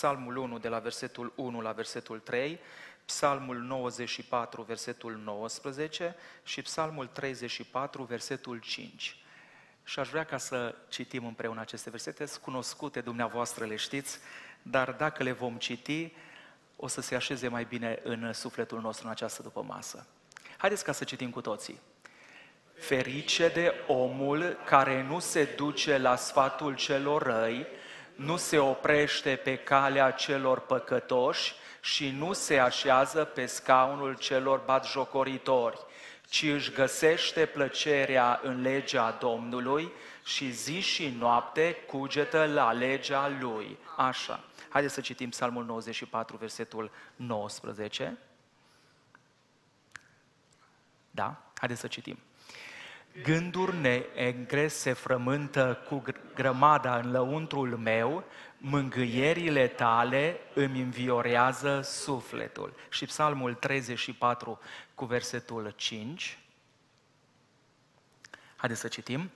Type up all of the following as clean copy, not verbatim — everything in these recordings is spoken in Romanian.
Psalmul 1 de la versetul 1 la versetul 3, Psalmul 94 versetul 19 și Psalmul 34 versetul 5. Și aș vrea ca să citim împreună aceste versete, sunt cunoscute, dumneavoastră le știți, dar dacă le vom citi, o să se așeze mai bine în sufletul nostru în această dupămasă. Haideți ca să citim cu toții. Ferice de omul care nu se duce la sfatul celor răi, nu se oprește pe calea celor păcătoși și nu se așează pe scaunul celor batjocoritori, ci își găsește plăcerea în legea Domnului și zi și noapte cugetă la legea Lui. Așa. Haideți să citim Psalmul 94, versetul 19. Da? Haideți să citim. Gânduri negre se frământă cu grămada în lăuntrul meu, mângâierile tale îmi înviorează sufletul. Și Psalmul 34 cu versetul 5. Haideți să citim.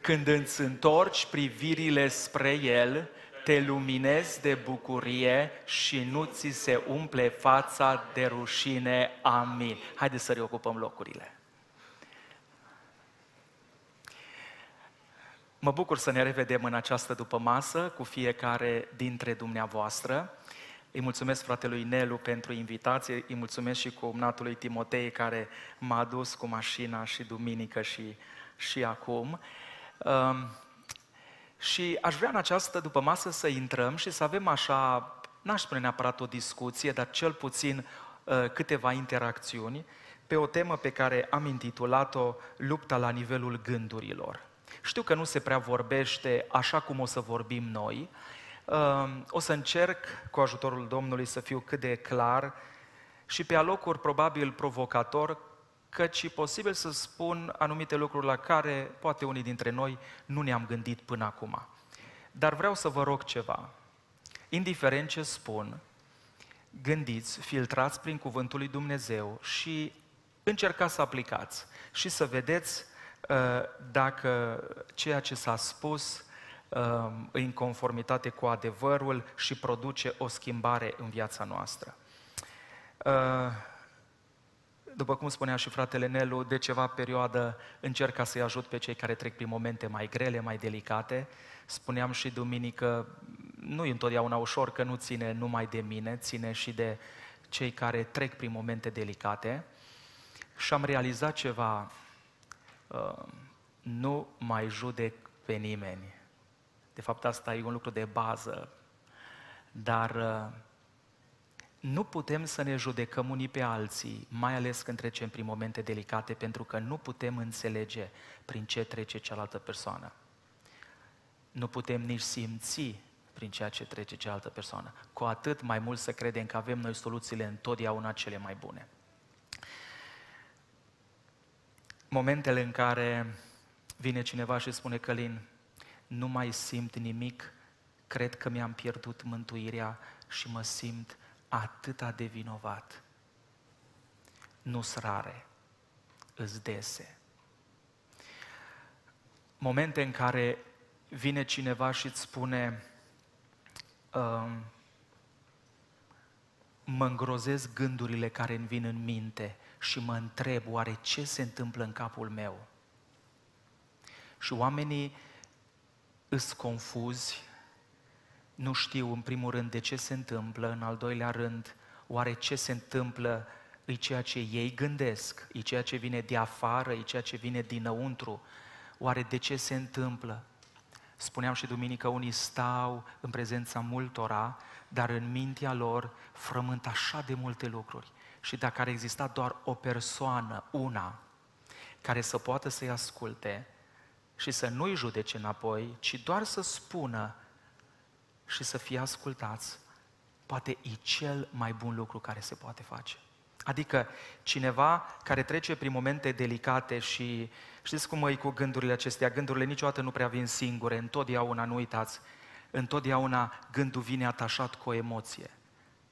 Când îți întorci privirile spre el, te luminezi de bucurie și nu ți se umple fața de rușine. Amin. Haideți să reocupăm locurile. Mă bucur să ne revedem în această dupămasă cu fiecare dintre dumneavoastră. Îi mulțumesc fratelui Nelu pentru invitație, îi mulțumesc și cumnatului Timotei care m-a dus cu mașina și duminică și acum. Și aș vrea în această dupămasă să intrăm și să avem așa, n-aș spune neapărat o discuție, dar cel puțin câteva interacțiuni pe o temă pe care am intitulat-o Lupta la nivelul gândurilor. Știu că nu se prea vorbește așa cum o să vorbim noi. O să încerc, cu ajutorul Domnului, să fiu cât de clar și pe alocuri probabil provocator, căci e posibil să spun anumite lucruri la care poate unii dintre noi nu ne-am gândit până acum. Dar vreau să vă rog ceva. Indiferent ce spun, gândiți, filtrați prin cuvântul lui Dumnezeu și încercați să aplicați și să vedeți dacă ceea ce s-a spus în conformitate cu adevărul și produce o schimbare în viața noastră. După cum spunea și fratele Nelu, de ceva perioadă încerc ca să-i ajut pe cei care trec prin momente mai grele, mai delicate. Spuneam și duminică, nu-i întotdeauna ușor, că nu ține numai de mine, ține și de cei care trec prin momente delicate. Și am realizat ceva. Nu mai judec pe nimeni. De fapt, asta e un lucru de bază. Dar nu putem să ne judecăm unii pe alții, mai ales când trecem prin momente delicate, pentru că nu putem înțelege prin ce trece cealaltă persoană. Nu putem nici simți prin ceea ce trece cealaltă persoană. Cu atât mai mult să credem că avem noi soluțiile întotdeauna cele mai bune. Momentele în care vine cineva și spune, Călin, nu mai simt nimic, cred că mi-am pierdut mântuirea și mă simt atâta de vinovat. Nu-s rare, îs dese. Momente în care vine cineva și îți spune, mă îngrozesc gândurile care îmi vin în minte și mă întreb, oare ce se întâmplă în capul meu? Și oamenii îs confuzi, nu știu în primul rând de ce se întâmplă, în al doilea rând, oare ce se întâmplă, e ceea ce ei gândesc, e ceea ce vine de afară, e ceea ce vine dinăuntru, oare de ce se întâmplă? Spuneam și duminică, unii stau în prezența multora, dar în mintea lor frământ așa de multe lucruri. Și dacă ar exista doar o persoană, una, care să poată să-i asculte și să nu-i judece înapoi, ci doar să spună și să fie ascultați, poate e cel mai bun lucru care se poate face. Adică cineva care trece prin momente delicate și știți cum e cu gândurile acestea, gândurile niciodată nu prea vin singure, întotdeauna, nu uitați, întotdeauna gândul vine atașat cu o emoție.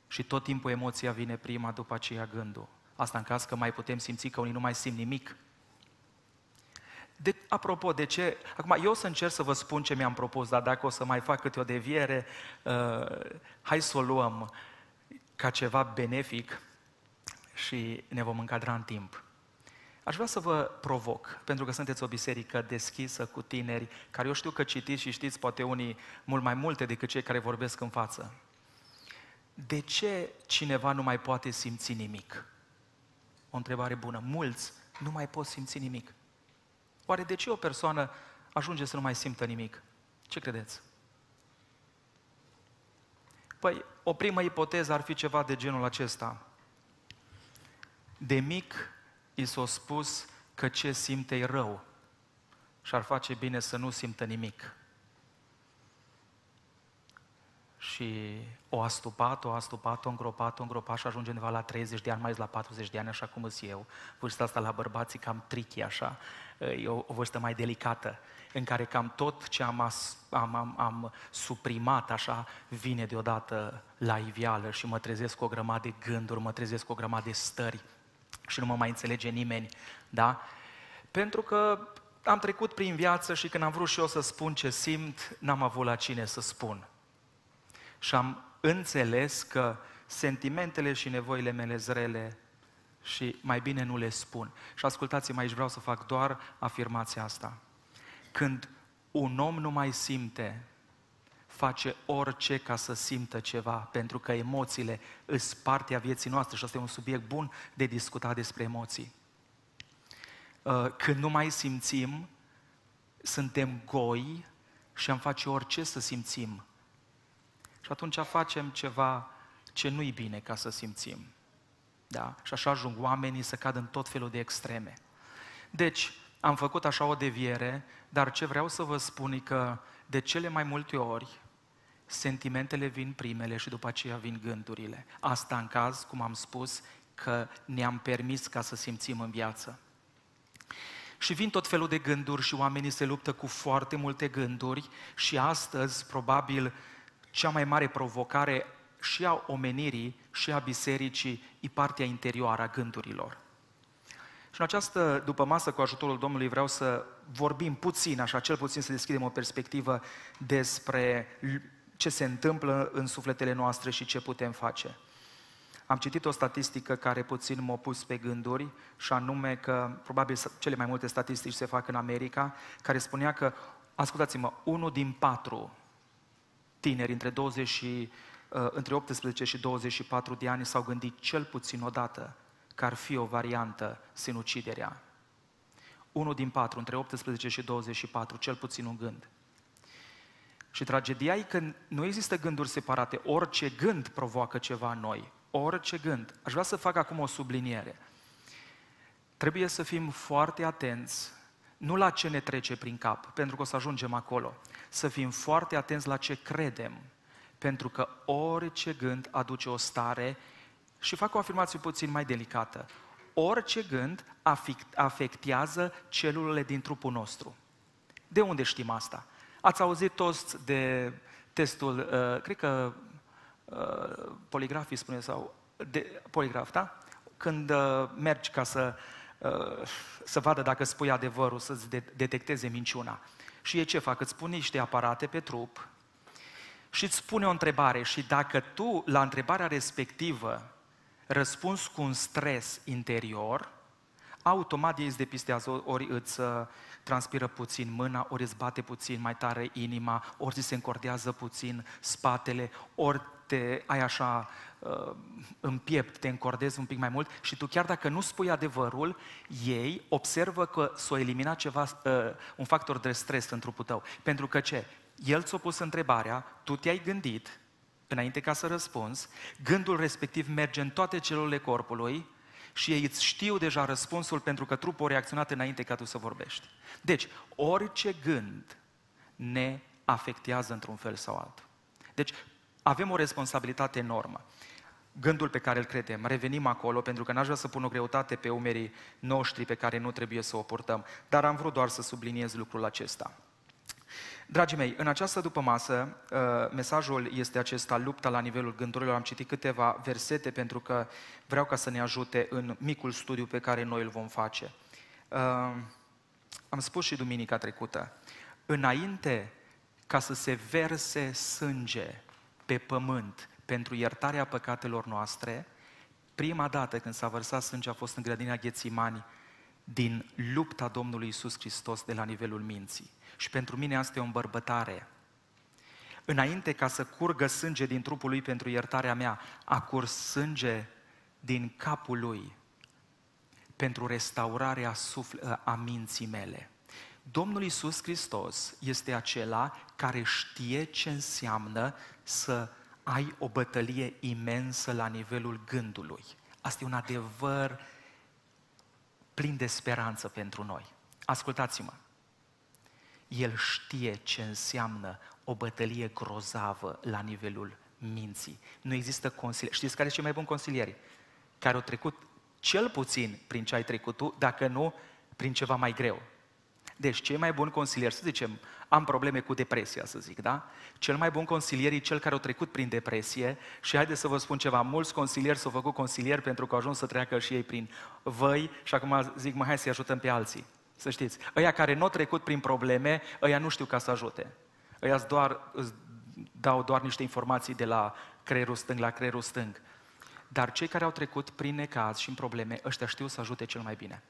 Și tot timpul emoția vine prima, după aceea gândul. Asta în caz că mai putem simți, că unii nu mai simt nimic. Apropo, de ce? Acum, eu o să încerc să vă spun ce mi-am propus, dar dacă o să mai fac câte o deviere, hai să o luăm ca ceva benefic și ne vom încadra în timp. Aș vrea să vă provoc, pentru că sunteți o biserică deschisă cu tineri, care eu știu că citiți și știți poate unii mult mai multe decât cei care vorbesc în față. De ce cineva nu mai poate simți nimic? O întrebare bună. Mulți nu mai pot simți nimic. Oare de ce o persoană ajunge să nu mai simtă nimic? Ce credeți? Păi, o primă ipoteză ar fi ceva de genul acesta. De mic i s-a spus că ce simte e rău și ar face bine să nu simtă nimic. Și o a stupat, o îngropat, și ajunge undeva la 30 de ani, mai la 40 de ani, așa cum îs eu. Vârsta asta la bărbații cam tricky, așa, e o vârstă mai delicată, în care cam tot ce am suprimat, așa, vine deodată la iveală și mă trezesc cu o grămadă de gânduri, mă trezesc cu o grămadă de stări și nu mă mai înțelege nimeni, da? Pentru că am trecut prin viață și când am vrut și eu să spun ce simt, n-am avut la cine să spun. Și am înțeles că sentimentele și nevoile mele zrele și mai bine nu le spun. Și ascultați-mă, aici vreau să fac doar afirmația asta. Când un om nu mai simte, face orice ca să simtă ceva, pentru că emoțiile îs partea vieții noastre și asta e un subiect bun de discutat despre emoții. Când nu mai simțim, suntem goi și am face orice să simțim. Și atunci facem ceva ce nu-i bine ca să simțim. Da? Și așa ajung oamenii să cadă în tot felul de extreme. Deci, am făcut așa o deviere, dar ce vreau să vă spun e că de cele mai multe ori, sentimentele vin primele și după aceea vin gândurile. Asta în caz, cum am spus, că ne-am permis ca să simțim în viață. Și vin tot felul de gânduri și oamenii se luptă cu foarte multe gânduri și astăzi, probabil, cea mai mare provocare și a omenirii și a bisericii e partea interioară a gândurilor. Și în această dupămasă, cu ajutorul Domnului, vreau să vorbim puțin, așa, cel puțin să deschidem o perspectivă despre ce se întâmplă în sufletele noastre și ce putem face. Am citit o statistică care puțin m-a pus pe gânduri și anume că, probabil, cele mai multe statistici se fac în America, care spunea că, ascultați-mă, 1 din 4 tineri între 18 și 24 de ani s-au gândit cel puțin odată că ar fi o variantă sinuciderea. 1 din 4, între 18 și 24, cel puțin un gând. Și tragedia e că nu există gânduri separate, orice gând provoacă ceva în noi, orice gând. Aș vrea să fac acum o subliniere. Trebuie să fim foarte atenți, nu la ce ne trece prin cap, pentru că o să ajungem acolo. Să fim foarte atenți la ce credem, pentru că orice gând aduce o stare. Și fac o afirmație puțin mai delicată. Orice gând afectează celulele din trupul nostru. De unde știm asta? Ați auzit toți de testul, cred că poligrafii spune, sau poligraf, da? Când mergi ca să vadă dacă spui adevărul, să-ți detecteze minciuna. Și ei ce fac? Îți pun niște aparate pe trup și îți pune o întrebare și dacă tu la întrebarea respectivă răspunzi cu un stres interior, automat ei îți depistează, ori îți transpiră puțin mâna, ori îți bate puțin mai tare inima, ori îți se încordează puțin spatele, ori te ai așa în piept, te încordezi un pic mai mult și tu chiar dacă nu spui adevărul, ei observă că s-o elimina ceva, un factor de stres în trupul tău. Pentru că ce? El ți-a pus întrebarea, tu te-ai gândit înainte ca să răspunzi, gândul respectiv merge în toate celulele corpului și ei îți știu deja răspunsul pentru că trupul a reacționat înainte ca tu să vorbești. Deci, orice gând ne afectează într-un fel sau altul. Deci, avem o responsabilitate enormă. Gândul pe care îl credem, revenim acolo, pentru că n-aș vrea să pun o greutate pe umerii noștri pe care nu trebuie să o purtăm, dar am vrut doar să subliniez lucrul acesta. Dragii mei, în această dupămasă, mesajul este acesta, lupta la nivelul gândurilor. Am citit câteva versete pentru că vreau ca să ne ajute în micul studiu pe care noi îl vom face. am spus și duminica trecută, înainte ca să se verse sânge pe pământ pentru iertarea păcatelor noastre, prima dată când s-a vărsat sânge a fost în grădina Getsemani, din lupta Domnului Iisus Hristos de la nivelul minții. Și pentru mine asta e o îmbărbătare. Înainte ca să curgă sânge din trupul lui pentru iertarea mea, a curs sânge din capul lui pentru restaurarea a minții mele. Domnul Iisus Hristos este acela care știe ce înseamnă să ai o bătălie imensă la nivelul gândului. Asta e un adevăr plin de speranță pentru noi. Ascultați-mă! El știe ce înseamnă o bătălie grozavă la nivelul minții. Nu există consilier. Știți care e cel mai bun consilier? Care au trecut cel puțin prin ce ai trecut tu, dacă nu, prin ceva mai greu. Deci, cel mai bun consilier, să zicem, am probleme cu depresia, să zic, da? Cel mai bun consilier e cel care a trecut prin depresie și haideți să vă spun ceva, mulți consilieri s-au făcut consilieri pentru că au ajuns să treacă și ei prin văi și acum zic, hai să-i ajutăm pe alții. Să știți, ăia care n-au trecut prin probleme, ăia nu știu ca să ajute. Ăia îți dau doar niște informații de la creierul stâng la creierul stâng. Dar cei care au trecut prin necaz și în probleme, ăștia știu să ajute cel mai bine.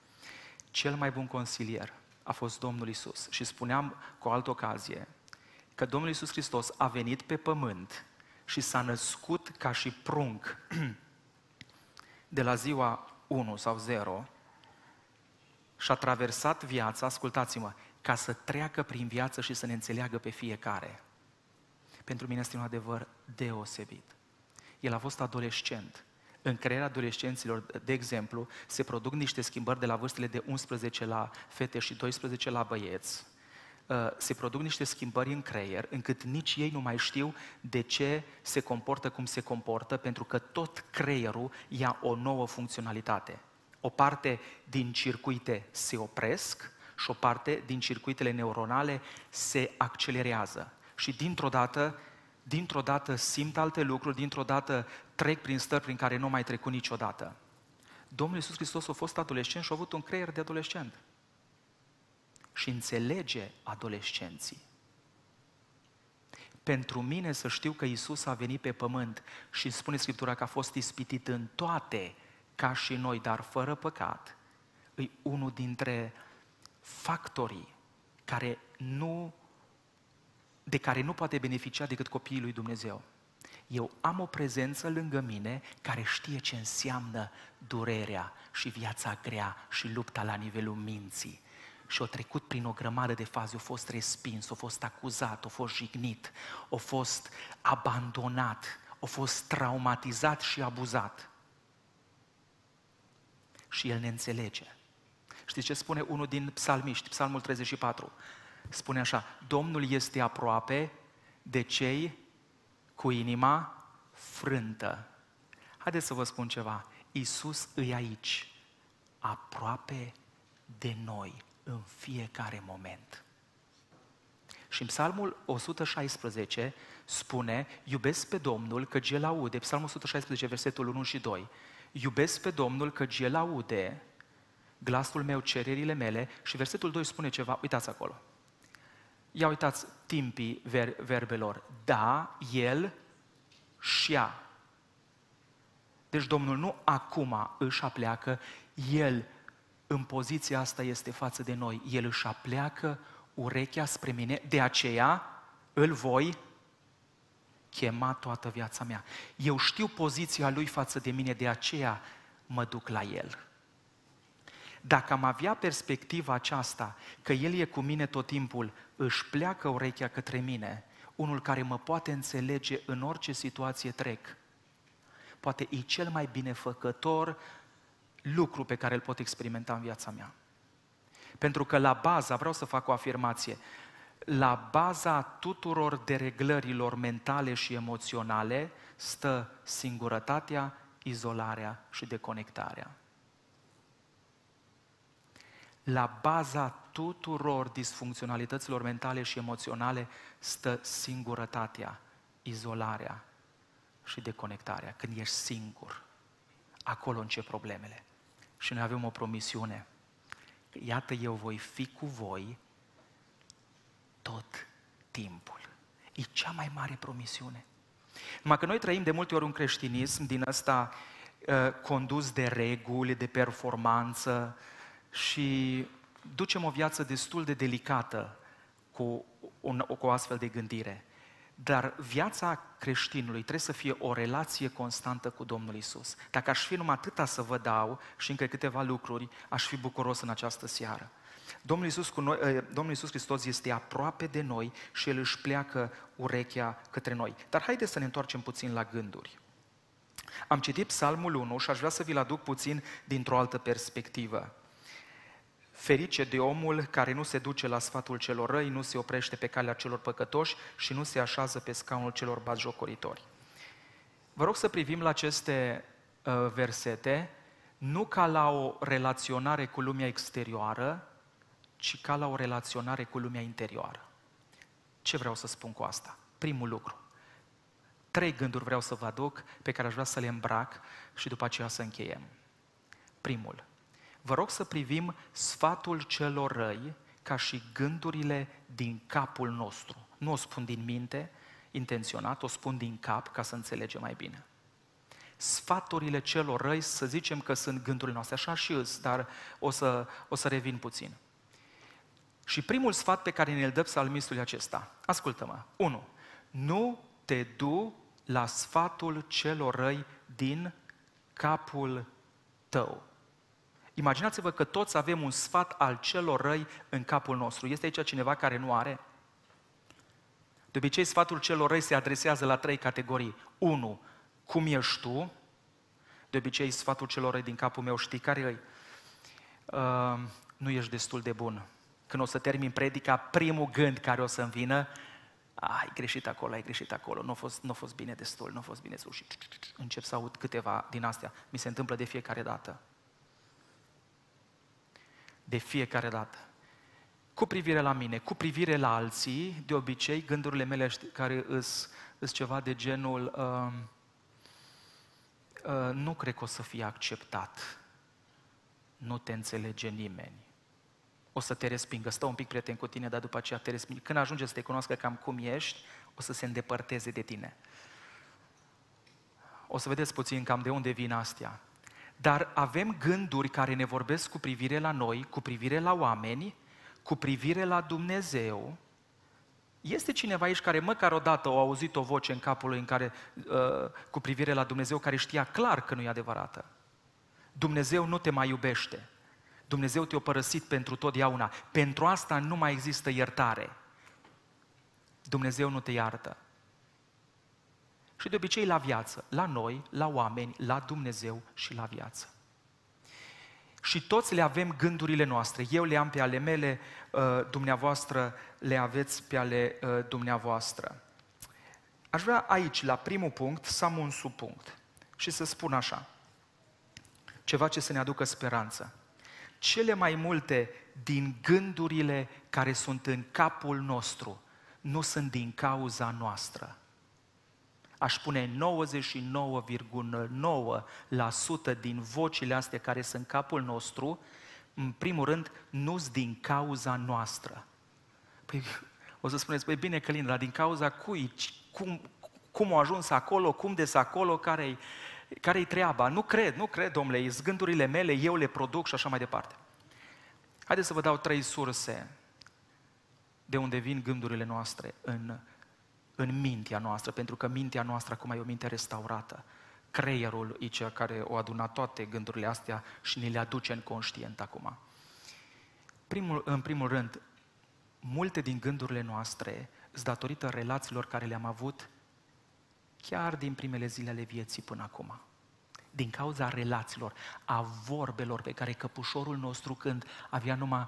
Cel mai bun consilier a fost Domnul Iisus. Și spuneam cu o altă ocazie că Domnul Iisus Hristos a venit pe pământ și s-a născut ca și prunc de la ziua 1 sau 0 și a traversat viața, ascultați-mă, ca să treacă prin viață și să ne înțeleagă pe fiecare. Pentru mine este un adevăr deosebit. El a fost adolescent. În creierea adolescenților, de exemplu, se produc niște schimbări de la vârstele de 11 la fete și 12 la băieți. Se produc niște schimbări în creier, încât nici ei nu mai știu de ce se comportă cum se comportă, pentru că tot creierul ia o nouă funcționalitate. O parte din circuite se opresc și o parte din circuitele neuronale se accelerează. Și dintr-o dată simt alte lucruri, dintr-o dată trec prin stări prin care nu mai trecut niciodată. Domnul Iisus Hristos a fost adolescent și a avut un creier de adolescent. Și înțelege adolescenții. Pentru mine să știu că Iisus a venit pe pământ și spune Scriptura că a fost ispitit în toate, ca și noi, dar fără păcat, e unul dintre factorii de care nu poate beneficia decât copiii lui Dumnezeu. Eu am o prezență lângă mine care știe ce înseamnă durerea și viața grea și lupta la nivelul minții. Și a trecut prin o grămadă de faze, a fost respins, a fost acuzat, a fost jignit, a fost abandonat, a fost traumatizat și abuzat. Și El ne înțelege. Știți ce spune unul din psalmiști, Psalmul 34? Spune așa, Domnul este aproape de cei cu inima frântă. Haideți să vă spun ceva, Iisus e aici, aproape de noi, în fiecare moment. Și în Psalmul 116 spune, iubesc pe Domnul căci El aude, Psalmul 116, versetul 1 și 2, iubesc pe Domnul căci El aude glasul meu, cererile mele, și versetul 2 spune ceva, uitați acolo. Ia uitați timpii verbelor. Da, El și-a. Deci Domnul nu acum își apleacă, El în poziția asta este față de noi. El își apleacă urechea spre mine, de aceea îl voi chema toată viața mea. Eu știu poziția Lui față de mine, de aceea mă duc la El. Dacă am avea perspectiva aceasta, că El e cu mine tot timpul, își pleacă urechea către mine, unul care mă poate înțelege în orice situație trec, poate e cel mai binefăcător lucru pe care îl pot experimenta în viața mea. Pentru că la baza, vreau să fac o afirmație, la baza tuturor dereglărilor mentale și emoționale stă singurătatea, izolarea și deconectarea. La baza tuturor disfuncționalităților mentale și emoționale stă singurătatea, izolarea și deconectarea. Când ești singur, acolo încep problemele. Și noi avem o promisiune iată, eu voi fi cu voi tot timpul. E cea mai mare promisiune. Numai că noi trăim de multe ori un creștinism din ăsta condus de reguli, de performanță și ducem o viață destul de delicată cu o astfel de gândire. Dar viața creștinului trebuie să fie o relație constantă cu Domnul Iisus. Dacă aș fi numai atâta să vă dau și încă câteva lucruri, aș fi bucuros în această seară. Domnul Iisus Hristos este aproape de noi și El își pleacă urechea către noi. Dar haideți să ne întoarcem puțin la gânduri. Am citit Psalmul 1 și aș vrea să vi-l aduc puțin dintr-o altă perspectivă. Ferice de omul care nu se duce la sfatul celor răi, nu se oprește pe calea celor păcătoși și nu se așează pe scaunul celor batjocoritori. Vă rog să privim la aceste versete, nu ca la o relaționare cu lumea exterioară, ci ca la o relaționare cu lumea interioară. Ce vreau să spun cu asta? Primul lucru. 3 gânduri vreau să vă aduc, pe care aș vrea să le îmbrac și după aceea să încheiem. Primul. Vă rog să privim sfatul celor răi ca și gândurile din capul nostru. Nu o spun din minte, intenționat, o spun din cap ca să înțelegem mai bine. Sfaturile celor răi, să zicem că sunt gândurile noastre, așa și îs, dar o să revin puțin. Și primul sfat pe care ne-l dă psalmistul acesta. Ascultă-mă. 1. Nu te du la sfatul celor răi din capul tău. Imaginați-vă că toți avem un sfat al celor răi în capul nostru. Este aici cineva care nu are? De obicei, sfatul celor răi se adresează la 3 categorii. 1. Cum ești tu? De obicei, sfatul celor răi din capul meu, știi care e? Nu ești destul de bun. Când o să termin predica, primul gând care o să-mi vină, ai greșit acolo, nu a fost bine destul, nu a fost bine destul. Încep să aud câteva din astea. Mi se întâmplă de fiecare dată. De fiecare dată. Cu privire la mine, cu privire la alții, de obicei, gândurile mele care îs ceva de genul nu cred că o să fie acceptat. Nu te înțelege nimeni. O să te respingă. Stă un pic prieten cu tine, dar după aceea te respingă. Când ajunge să te cunoască cam cum ești, o să se îndepărteze de tine. O să vedeți puțin cam de unde vin astea. Dar avem gânduri care ne vorbesc cu privire la noi, cu privire la oameni, cu privire la Dumnezeu. Este cineva aici care măcar odată a auzit o voce în capul lui în care, cu privire la Dumnezeu, care știa clar că nu e adevărată. Dumnezeu nu te mai iubește. Dumnezeu te-a părăsit pentru totdeauna. Pentru asta nu mai există iertare. Dumnezeu nu te iartă. Și de obicei la viață, la noi, la oameni, la Dumnezeu și la viață. Și toți le avem gândurile noastre. Eu le am pe ale mele, dumneavoastră le aveți pe ale dumneavoastră. Aș vrea aici, la primul punct, să am un subpunct și să spun așa, ceva ce să ne aducă speranță. Cele mai multe din gândurile care sunt în capul nostru nu sunt din cauza noastră. Aș spune 99,9% din vocile astea care sunt în capul nostru, în primul rând, nu-s din cauza noastră. Păi, o să spuneți, păi bine Călin, dar din cauza cui? Cum au ajuns acolo? Cum des acolo? Care-i treaba? Nu cred, domnule, sunt gândurile mele, eu le produc și așa mai departe. Haideți să vă dau 3 surse de unde vin gândurile noastre în mintea noastră, pentru că mintea noastră acum e o minte restaurată. Creierul e cel care o adună toate gândurile astea și ne le aduce în conștient acum. În primul rând, multe din gândurile noastre sunt datorită relațiilor care le-am avut chiar din primele zile ale vieții până acum. Din cauza relațiilor, a vorbelor pe care căpușorul nostru când avea numai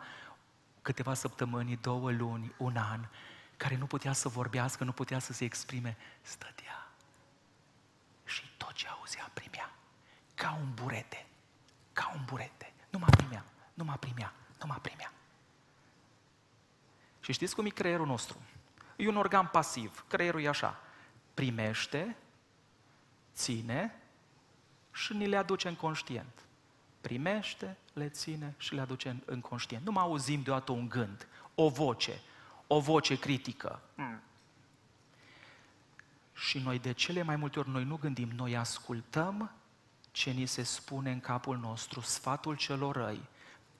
câteva săptămâni, 2 luni, 1 an, care nu putea să vorbească, nu putea să se exprime, stătea și tot ce auzea primea, ca un burete, numai primea. Și știți cum e creierul nostru? E un organ pasiv, creierul e așa, primește, ține și ni le aduce în conștient. primește, le ține și le aduce în conștient. Nu mai auzim deodată un gând, o voce critică. Și noi de cele mai multe ori, noi nu gândim, noi ascultăm ce ni se spune în capul nostru, sfatul celor răi.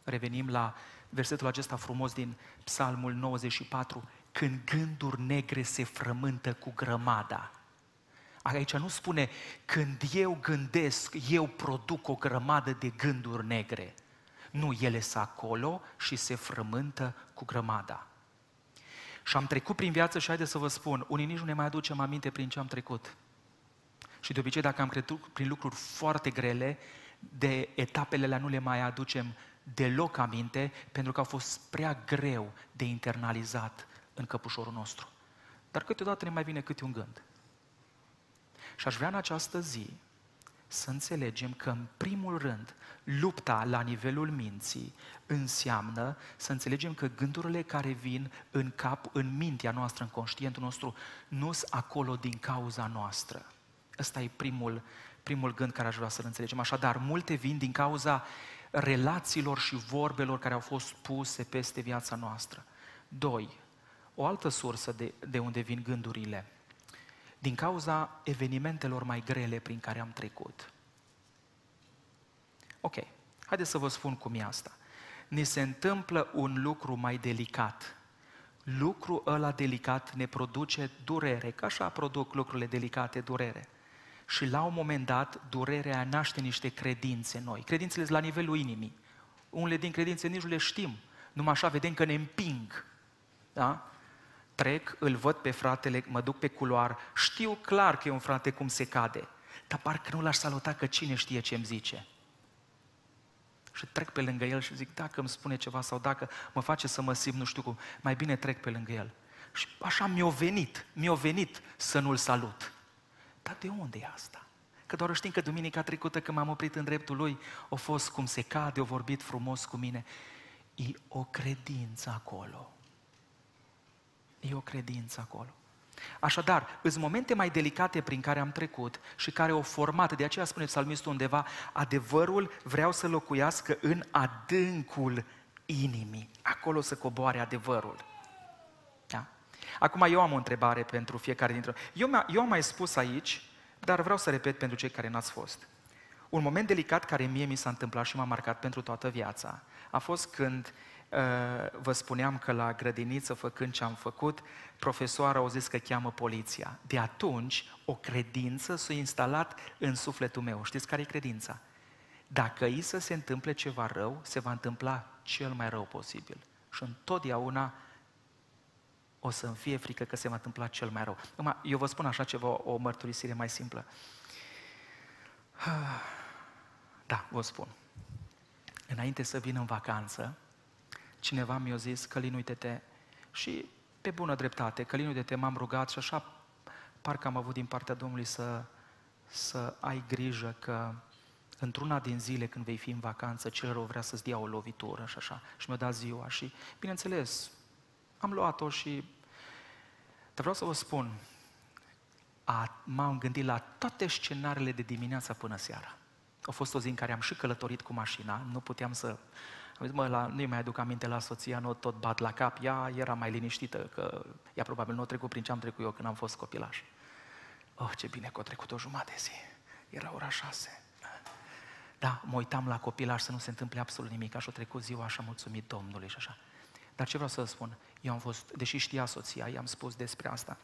Revenim la versetul acesta frumos din Psalmul 94, când gânduri negre se frământă cu grămada. Aici nu spune, când eu gândesc, eu produc o grămadă de gânduri negre. Nu, ele sunt acolo și se frământă cu grămada. Și am trecut prin viață și haideți să vă spun, unii nici nu ne mai aducem aminte prin ce am trecut. Și de obicei, dacă am trecut prin lucruri foarte grele, de etapele alea nu le mai aducem deloc aminte, pentru că a fost prea greu de internalizat în căpușorul nostru. Dar câteodată ne mai vine câte un gând. Și aș vrea în această zi să înțelegem că, în primul rând, lupta la nivelul minții înseamnă să înțelegem că gândurile care vin în cap, în mintea noastră, în conștientul nostru, nu sunt acolo din cauza noastră. Ăsta e primul gând care aș vrea să-l înțelegem. Așadar, multe vin din cauza relațiilor și vorbelor care au fost puse peste viața noastră. 2. O altă sursă de unde vin gândurile. Din cauza evenimentelor mai grele prin care am trecut. Ok, haideți să vă spun cum e asta. Ni se întâmplă un lucru mai delicat. Lucrul ăla delicat ne produce durere, că așa produc lucrurile delicate durere. Și la un moment dat, durerea naște niște credințe noi. Credințele sunt la nivelul inimii. Unele din credințe nici nu le știm. Numai așa vedem că ne împing. Da? Trec, îl văd pe fratele, mă duc pe culoar, știu clar că e un frate cum se cade, dar parcă nu l-aș saluta că cine știe ce îmi zice. Și trec pe lângă el și zic, dacă îmi spune ceva sau dacă mă face să mă simt nu știu cum, mai bine trec pe lângă el. Și așa mi-a venit să nu-l salut. Dar de unde e asta? Că doar știm că duminica trecută când m-am oprit în dreptul lui, a fost cum se cade, a vorbit frumos cu mine. E o credință acolo. E o credință acolo. Așadar, sunt momente mai delicate prin care am trecut și care au format, de aceea spune psalmistul undeva, adevărul vreau să locuiască în adâncul inimii. Acolo să coboare adevărul. Da? Acum eu am o întrebare pentru fiecare dintre noi. Eu am mai spus aici, dar vreau să repet pentru cei care n-ați fost. Un moment delicat care mie mi s-a întâmplat și m-a marcat pentru toată viața a fost când vă spuneam că la grădiniță, făcând ce am făcut, profesoara au zis că cheamă poliția. De atunci, o credință s-a instalat în sufletul meu. Știți care e credința? Dacă îi să se întâmple ceva rău, se va întâmpla cel mai rău posibil. Și întotdeauna o să-mi fie frică că se va întâmpla cel mai rău. Numai, eu vă spun așa ceva, o mărturisire mai simplă. Da, vă spun. Înainte să vin în vacanță, cineva mi-a zis, Călin, uite-te, și pe bună dreptate, Călin, uite-te, m-am rugat și așa parcă am avut din partea Domnului să ai grijă că într-una din zile când vei fi în vacanță, cel rău vrea să-ți dea o lovitură și așa. Și mi-a dat ziua și, bineînțeles, am luat-o și te vreau să vă spun, m-am gândit la toate scenariile de dimineața până seara. A fost o zi în care am și călătorit cu mașina, nu puteam să... Am zis, nu-i mai aduc aminte la soția, nu tot bat la cap, ea era mai liniștită, că ea probabil nu a trecut prin ce am trecut eu când am fost copilaș. Oh, ce bine că a trecut o jumătate de zi, era ora 6. Da, mă uitam la copilaș să nu se întâmple absolut nimic, așa a trecut ziua, așa mulțumit Domnului și așa. Dar ce vreau să vă spun, eu am fost, deși știa soția, i-am spus despre asta,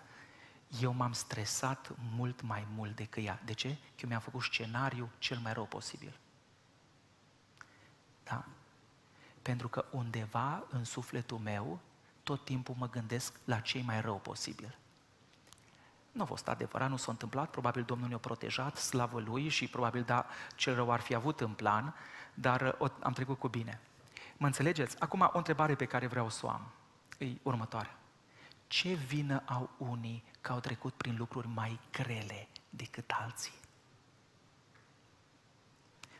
eu m-am stresat mult mai mult decât ea. De ce? Că eu mi-am făcut scenariul cel mai rău posibil. Da? Pentru că undeva în sufletul meu tot timpul mă gândesc la cei mai rău posibil. Nu a fost adevărat, nu s-a întâmplat, probabil Domnul ne-a protejat, slavă Lui și probabil da, cel rău ar fi avut în plan, dar am trecut cu bine. Mă înțelegeți? Acum o întrebare pe care vreau să o am e următoarea. Ce vină au unii că au trecut prin lucruri mai grele decât alții?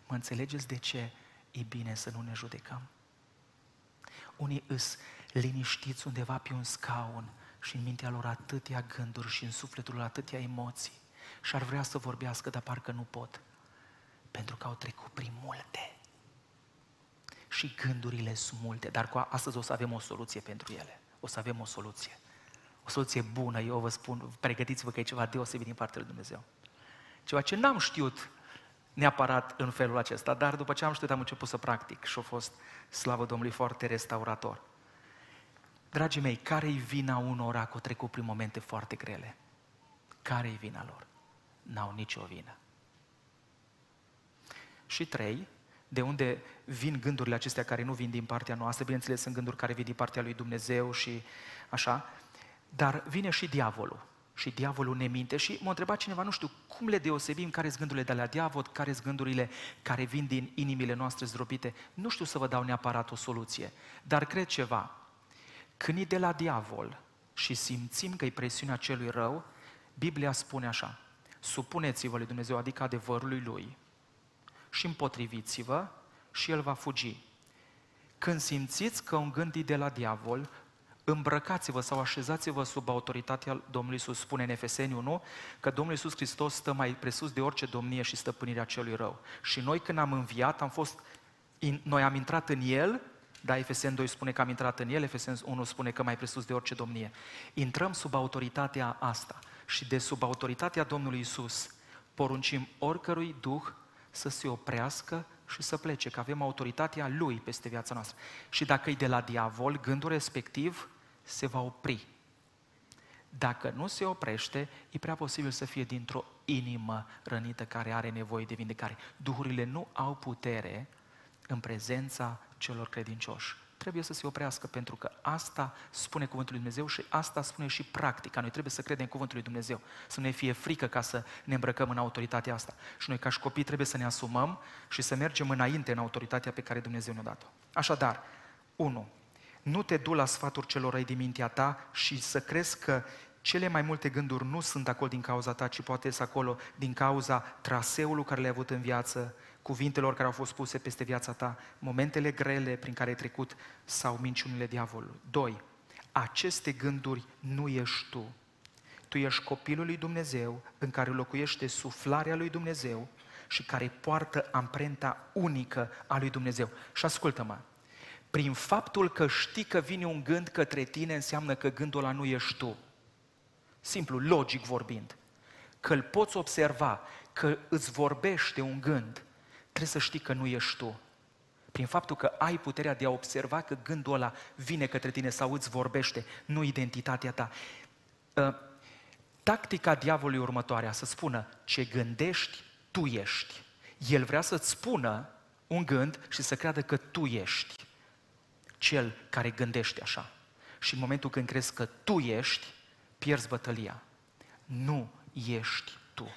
Mă înțelegeți de ce e bine să nu ne judecăm? Unii îs liniștiți undeva pe un scaun și în mintea lor atâtea gânduri și în sufletul lor atâtea emoții și ar vrea să vorbească, dar parcă nu pot, pentru că au trecut prin multe. și gândurile sunt multe, dar cu astăzi o să avem o soluție pentru ele. O să avem o soluție. O soluție bună, eu vă spun, pregătiți-vă că e ceva deosebit din partea lui Dumnezeu. Ceva ce n-am știut neapărat în felul acesta, dar după ce am știut am început să practic și a fost, slavă Domnului, foarte restaurator. Dragii mei, care-i vina unora că au trecut prin momente foarte grele? Care-i vina lor? N-au nicio vină. Și trei, de unde vin gândurile acestea care nu vin din partea noastră, bineînțeles sunt gânduri care vin din partea lui Dumnezeu și așa, dar vine și diavolul. Și diavolul ne minte și m-a întrebat cineva, nu știu, cum le deosebim, care-s gândurile de la diavol, care-s gândurile care vin din inimile noastre zdrobite? Nu știu să vă dau neapărat o soluție, dar cred ceva. Când e de la diavol și simțim că e presiunea celui rău, Biblia spune așa, supuneți-vă lui Dumnezeu, adică adevărului Lui, și împotriviți-vă și El va fugi. Când simțiți că un gând e de la diavol, îmbrăcați-vă sau așezați-vă sub autoritatea Domnului Iisus. Spune în Efeseni 1 că Domnul Iisus Hristos stă mai presus de orice domnie și stăpânirea celui rău. Și noi când am înviat, noi am intrat în El, da, Efeseni 2 spune că am intrat în El, Efeseni 1 spune că mai presus de orice domnie. Intrăm sub autoritatea asta și de sub autoritatea Domnului Iisus poruncim oricărui duh să se oprească și să plece, că avem autoritatea Lui peste viața noastră. Și dacă e de la diavol, gândul respectiv se va opri. Dacă nu se oprește, e prea posibil să fie dintr-o inimă rănită care are nevoie de vindecare. Duhurile nu au putere în prezența celor credincioși. Trebuie să se oprească, pentru că asta spune Cuvântul lui Dumnezeu și asta spune și practica. Noi trebuie să credem Cuvântul lui Dumnezeu, să nu ne fie frică ca să ne îmbrăcăm în autoritatea asta. Și noi ca și copii trebuie să ne asumăm și să mergem înainte în autoritatea pe care Dumnezeu ne-a dat-o. Așadar, 1. Nu te du la sfaturi celor răi din mintea ta și să crezi că cele mai multe gânduri nu sunt acolo din cauza ta, ci poate sunt acolo din cauza traseului care le-ai avut în viață, cuvintelor care au fost puse peste viața ta, momentele grele prin care ai trecut sau minciunile diavolului. 2. Aceste gânduri nu ești tu. Tu ești copilul lui Dumnezeu în care locuiește suflarea lui Dumnezeu și care poartă amprenta unică a lui Dumnezeu. Și ascultă-mă, prin faptul că știi că vine un gând către tine înseamnă că gândul ăla nu ești tu. Simplu, logic vorbind, că îl poți observa, că îți vorbește un gând, trebuie să știi că nu ești tu. Prin faptul că ai puterea de a observa că gândul ăla vine către tine sau îți vorbește, nu identitatea ta. Tactica diavolului următoarea, să spună, ce gândești, tu ești. El vrea să-ți spună un gând și să creadă că tu ești cel care gândește așa. Și în momentul când crezi că tu ești, pierzi bătălia. Nu ești tu.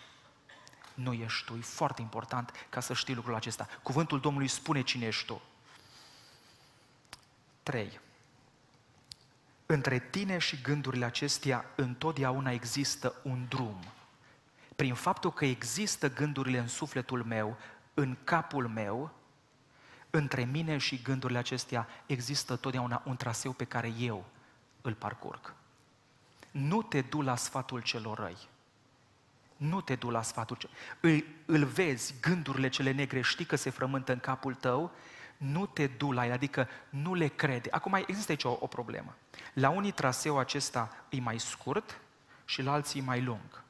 Nu ești tu. E foarte important ca să știi lucrul acesta. Cuvântul Domnului spune cine ești tu. 3. Între tine și gândurile acestea întotdeauna există un drum. Prin faptul că există gândurile în sufletul meu, în capul meu, între mine și gândurile acestea există totdeauna un traseu pe care eu îl parcurg. Nu te du la sfatul celor răi. Nu te du la sfatul celor răi. Îl vezi, gândurile cele negre, știi că se frământă în capul tău, nu te du la ele, adică nu le crede. Acum există aici o problemă. La unii traseul acesta e mai scurt și la alții e mai lung.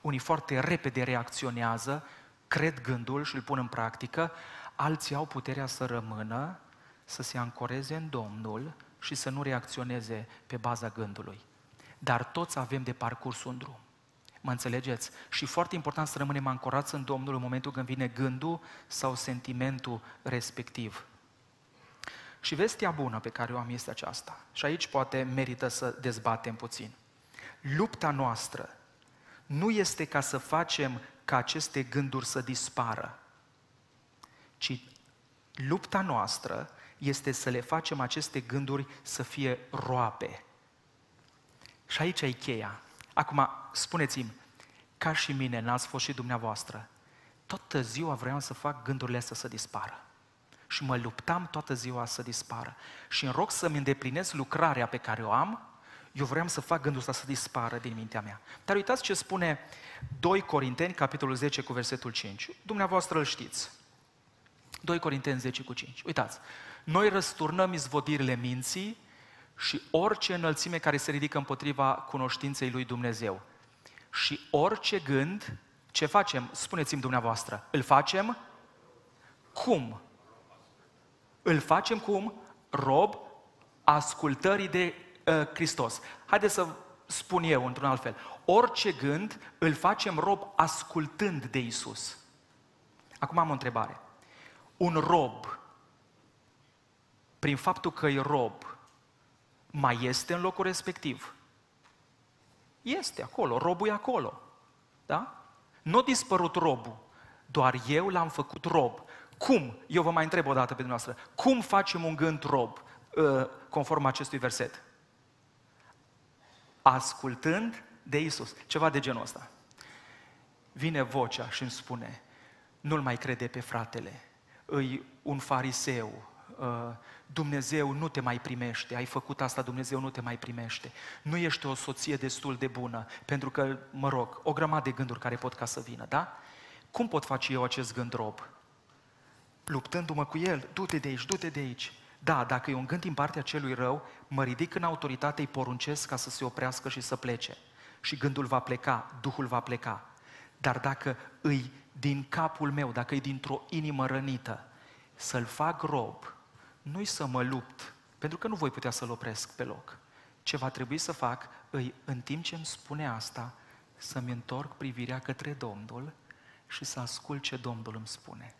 Unii foarte repede reacționează, cred gândul și îl pun în practică, alții au puterea să rămână, să se ancoreze în Domnul și să nu reacționeze pe baza gândului. Dar toți avem de parcurs un drum. Mă înțelegeți? Și foarte important să rămânem ancorați în Domnul în momentul când vine gândul sau sentimentul respectiv. Și vestea bună pe care o am este aceasta. Și aici poate merită să dezbatem puțin. Lupta noastră nu este ca să facem ca aceste gânduri să dispară, ci lupta noastră este să le facem aceste gânduri să fie roabe. Și aici e cheia. Acum, spuneți-mi, ca și mine, n-ați fost și dumneavoastră, toată ziua vreau să fac gândurile astea să dispară. Și mă luptam toată ziua să dispară. Și în loc să-mi îndeplinesc lucrarea pe care o am, eu vreau să fac gândul ăsta să dispară din mintea mea. Dar uitați ce spune 2 Corinteni, capitolul 10, cu versetul 5. Dumneavoastră îl știți. 2 Corinteni 10:5. Uitați, noi răsturnăm izvodirile minții și orice înălțime care se ridică împotriva cunoștinței lui Dumnezeu. Și orice gând, ce facem? Spuneți-mi dumneavoastră, îl facem cum? Îl facem cum? Rob ascultării de Hristos. Haideți să spun eu într-un alt fel. Orice gând îl facem rob ascultând de Iisus. Acum am o întrebare. Un rob, prin faptul că e rob, mai este în locul respectiv? Este acolo, robul e acolo. Da? Nu a dispărut robul, doar eu l-am făcut rob. Cum? Eu vă mai întreb o dată pe dumneavoastră. Cum facem un gând rob, conform acestui verset? Ascultând de Iisus. Ceva de genul ăsta. Vine vocea și îmi spune, nu-l mai crede pe fratele, îi un fariseu, Dumnezeu nu te mai primește, ai făcut asta, Dumnezeu nu te mai primește, nu ești o soție destul de bună, pentru că, mă rog, o grămadă de gânduri care pot ca să vină, da? Cum pot face eu acest gând rob? Luptându-mă cu el, du-te de aici, du-te de aici. Da, dacă e un gând din partea celui rău, mă ridic în autoritate, îi poruncesc ca să se oprească și să plece. Și gândul va pleca, Duhul va pleca. Dar dacă îi din capul meu, dacă e dintr-o inimă rănită, să-l fac rob, nu-i să mă lupt, pentru că nu voi putea să-l opresc pe loc. Ce va trebui să fac, îi, în timp ce îmi spune asta, să-mi întorc privirea către Domnul și să ascult ce Domnul îmi spune.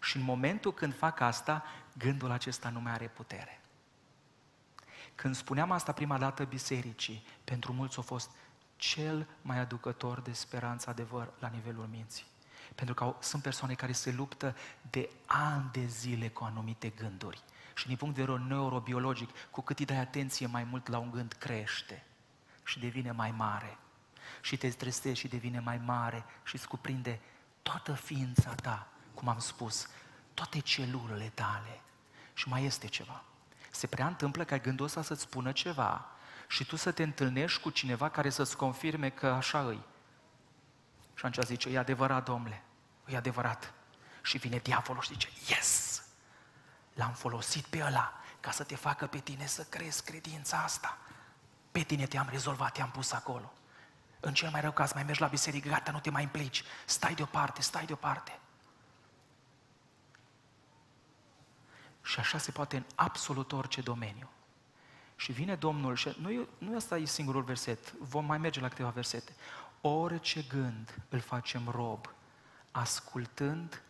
Și în momentul când fac asta, gândul acesta nu mai are putere. Când spuneam asta prima dată bisericii, pentru mulți a fost cel mai aducător de speranță adevăr la nivelul minții. Pentru că sunt persoane care se luptă de ani de zile cu anumite gânduri. Și din punct de vedere neurobiologic, cu cât îi dai atenție mai mult la un gând, crește și devine mai mare. Și te stresezi și devine mai mare și îți cuprinde toată ființa ta, cum am spus, toate celulele tale. Și mai este ceva. Se prea întâmplă ca gândul ăsta să-ți spună ceva și tu să te întâlnești cu cineva care să-ți confirme că așa îi. Și atunci zice, e adevărat, domnule, e adevărat. Și vine diavolul și zice, yes! L-am folosit pe ăla ca să te facă pe tine să crezi credința asta. Pe tine te-am rezolvat, te-am pus acolo. În cel mai rău caz, mai mergi la biserică, gata, nu te mai implici, stai deoparte, stai deoparte. Și așa se poate în absolut orice domeniu. Și vine Domnul și nu ăsta e singurul verset, vom mai merge la câteva versete. Orice gând îl facem rob, ascultând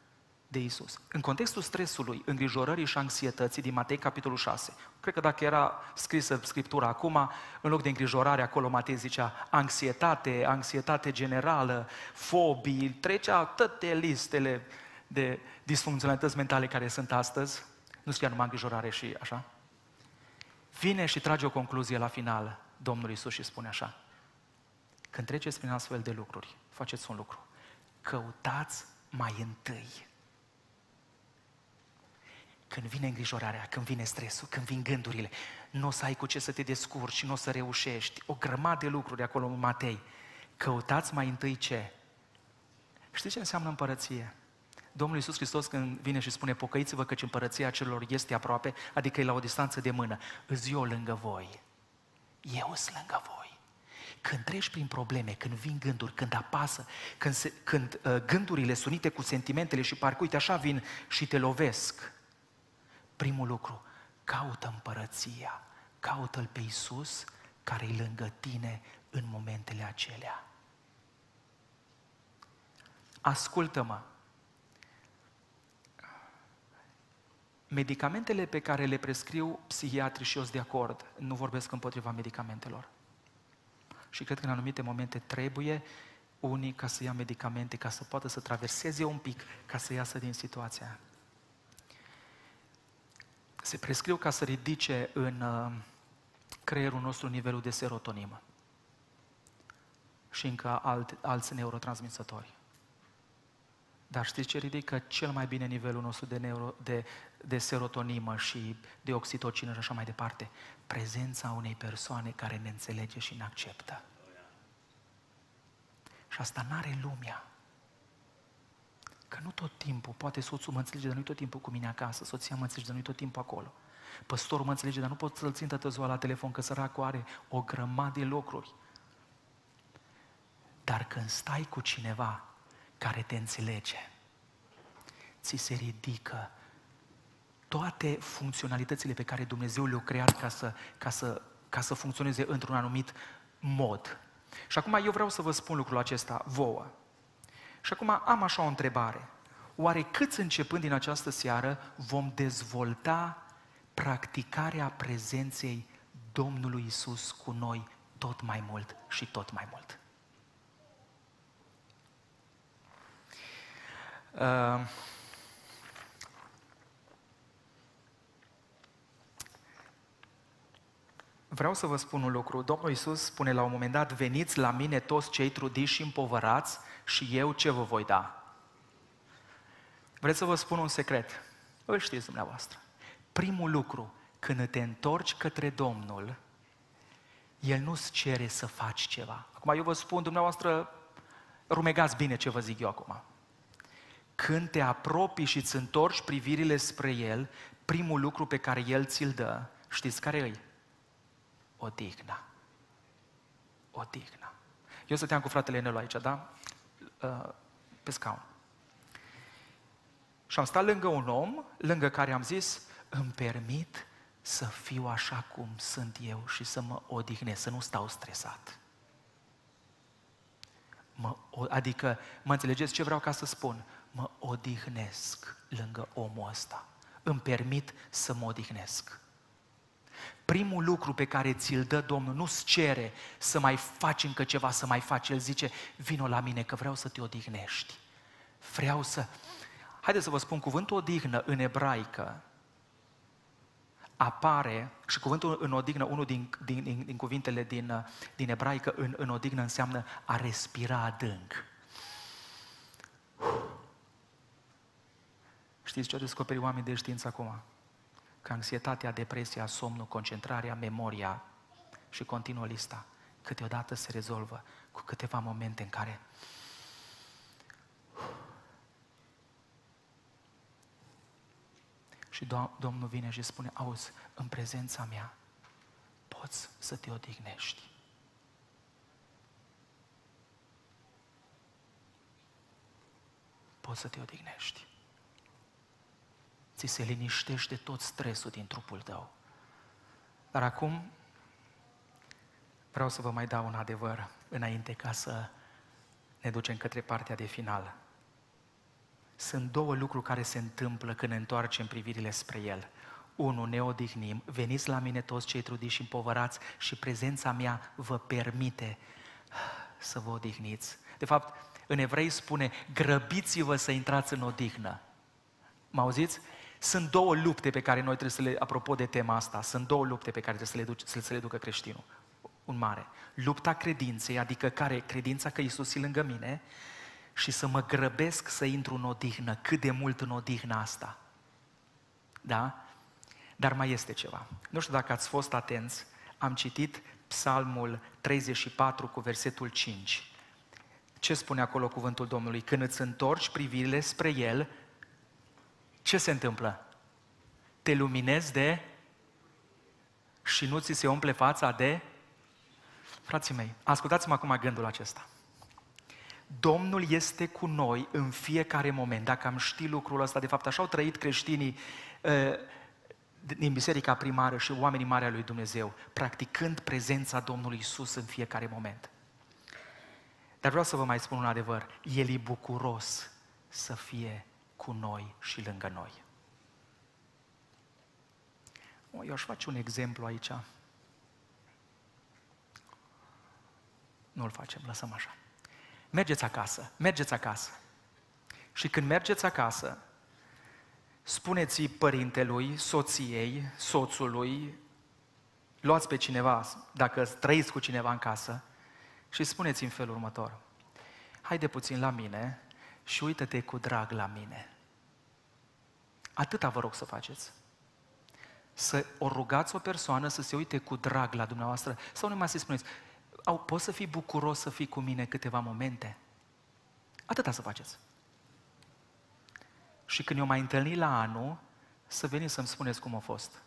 de Iisus. În contextul stresului, îngrijorării și anxietății din Matei, capitolul 6, cred că dacă era scrisă Scriptura acum, în loc de îngrijorare, acolo Matei zicea anxietate, anxietate generală, fobii, trecea toate listele de disfuncționalități mentale care sunt astăzi, nu scria numai îngrijorare și așa. Vine și trage o concluzie la final, Domnul Iisus, și spune așa. Când treceți prin astfel de lucruri, faceți un lucru. Căutați mai întâi. Când vine îngrijorarea, când vine stresul, când vin gândurile, nu o să ai cu ce să te descurci și nu o să reușești. O grămadă de lucruri acolo în Matei. Căutați mai întâi ce? Știți ce înseamnă împărăție? Domnul Iisus Hristos când vine și spune, pocăiți-vă căci împărăția celor este aproape, adică e la o distanță de mână. Îs eu lângă voi. Eu sunt lângă voi. Când treci prin probleme, când vin gânduri, când apasă, când gândurile sunite cu sentimentele și parcă, uite, așa vin și te lovesc. Primul lucru, caută împărăția, caută-L pe Iisus care e lângă tine în momentele acelea. Ascultă-mă. Medicamentele pe care le prescriu psihiatrii și eu sunt de acord, nu vorbesc împotriva medicamentelor. Și cred că în anumite momente trebuie unii ca să ia medicamente, ca să poată să traverseze un pic, ca să iasă din situația. Se prescriu ca să ridice în creierul nostru nivelul de serotonină și încă alți neurotransmisători. Dar știți ce ridică cel mai bine nivelul nostru de serotonină și de oxitocină și așa mai departe? Prezența unei persoane care ne înțelege și ne acceptă. Și asta n-are lumea. Că nu tot timpul, poate soțul mă înțelege, dar nu tot timpul cu mine acasă, soția mă înțelege, dar nu tot timpul acolo. Păstorul mă înțelege, dar nu pot să-l țin toată ziua la telefon, că săracul are o grămadă de lucruri. Dar când stai cu cineva care te înțelege, ți se ridică toate funcționalitățile pe care Dumnezeu le-a creat ca să funcționeze într-un anumit mod. Și acum eu vreau să vă spun lucrul acesta vouă. Și acum am așa o întrebare. Oare câți începând din această seară vom dezvolta practicarea prezenței Domnului Iisus cu noi tot mai mult și tot mai mult? Vreau să vă spun un lucru. Domnul Iisus spune la un moment dat: veniți la mine toți cei trudiți și împovărați și eu ce vă voi da? Vreți să vă spun un secret? Îl știți dumneavoastră. Primul lucru, când te întorci către Domnul, El nu-ți cere să faci ceva. Acum eu vă spun, dumneavoastră, rumegați bine ce vă zic eu acum. Când te apropii și îți întorci privirile spre El, primul lucru pe care El ți-l dă, știți care e? Odihna. Odihna. Eu stăteam cu fratele Nelu aici, da? Pe scaun. Și am stat lângă un om, lângă care am zis: îmi permit să fiu așa cum sunt eu și să mă odihnesc, să nu stau stresat. Adică, mă înțelegeți ce vreau ca să spun? Mă odihnesc lângă omul ăsta. Îmi permit să mă odihnesc. Primul lucru pe care ți-l dă Domnul, nu-ți cere să mai faci încă ceva, să mai faci. El zice: vino la mine că vreau să te odihnești. Vreau să... Haideți să vă spun, cuvântul odihnă în ebraică apare, și cuvântul în odihnă, unul din cuvintele din ebraică, în odihnă înseamnă a respira adânc. Știți ce au descoperit oamenii de știință acum? Că anxietatea, depresia, somnul, concentrarea, memoria, și continuă lista, câteodată se rezolvă cu câteva momente în care și Domnul vine și spune: auzi, în prezența mea poți să te odihnești. Poți să te odihnești. Ți se liniștește tot stresul din trupul tău. Dar acum vreau să vă mai dau un adevăr înainte ca să ne ducem către partea de final. Sunt două lucruri care se întâmplă când ne întoarcem privirile spre El. Unul, ne odihnim, veniți la mine toți cei trudiți și împovărați și prezența mea vă permite să vă odihniți. De fapt, în Evrei spune: grăbiți-vă să intrați în odihnă. Mă auziți? Sunt două lupte pe care noi trebuie să le, apropo de tema asta, sunt două lupte pe care trebuie să le ducă creștinul. Un mare. Lupta credinței, adică care credința că Iisus e lângă mine, și să mă grăbesc să intru în odihnă, cât de mult în odihnă asta. Da? Dar mai este ceva. Nu știu dacă ați fost atenți, am citit Psalmul 34 cu versetul 5. Ce spune acolo cuvântul Domnului? Când îți întorci privirile spre El, ce se întâmplă? Te luminezi de... și nu ți se umple fața de... Frații mei, ascultați-mă acum gândul acesta. Domnul este cu noi în fiecare moment. Dacă am ști lucrul ăsta, de fapt așa au trăit creștinii din biserica primară și oamenii mari ai lui Dumnezeu, practicând prezența Domnului Iisus în fiecare moment. Dar vreau să vă mai spun un adevăr. El e bucuros să fie cu noi și lângă noi. Eu aș face un exemplu aici. Nu-l facem, lăsăm așa. Mergeți acasă. Și când mergeți acasă, spuneți părintelui, soției, soțului, luați pe cineva, dacă trăiți cu cineva în casă, și spuneți în felul următor: haide puțin la mine și uită-te cu drag la mine. Atâta vă rog să faceți. Să o rugați o persoană să se uite cu drag la dumneavoastră, sau numai să-i spuneți: poți să fii bucuros să fii cu mine câteva momente? Atâta să faceți. și când eu mai întâlni la anul, să veniți să-mi spuneți cum a fost.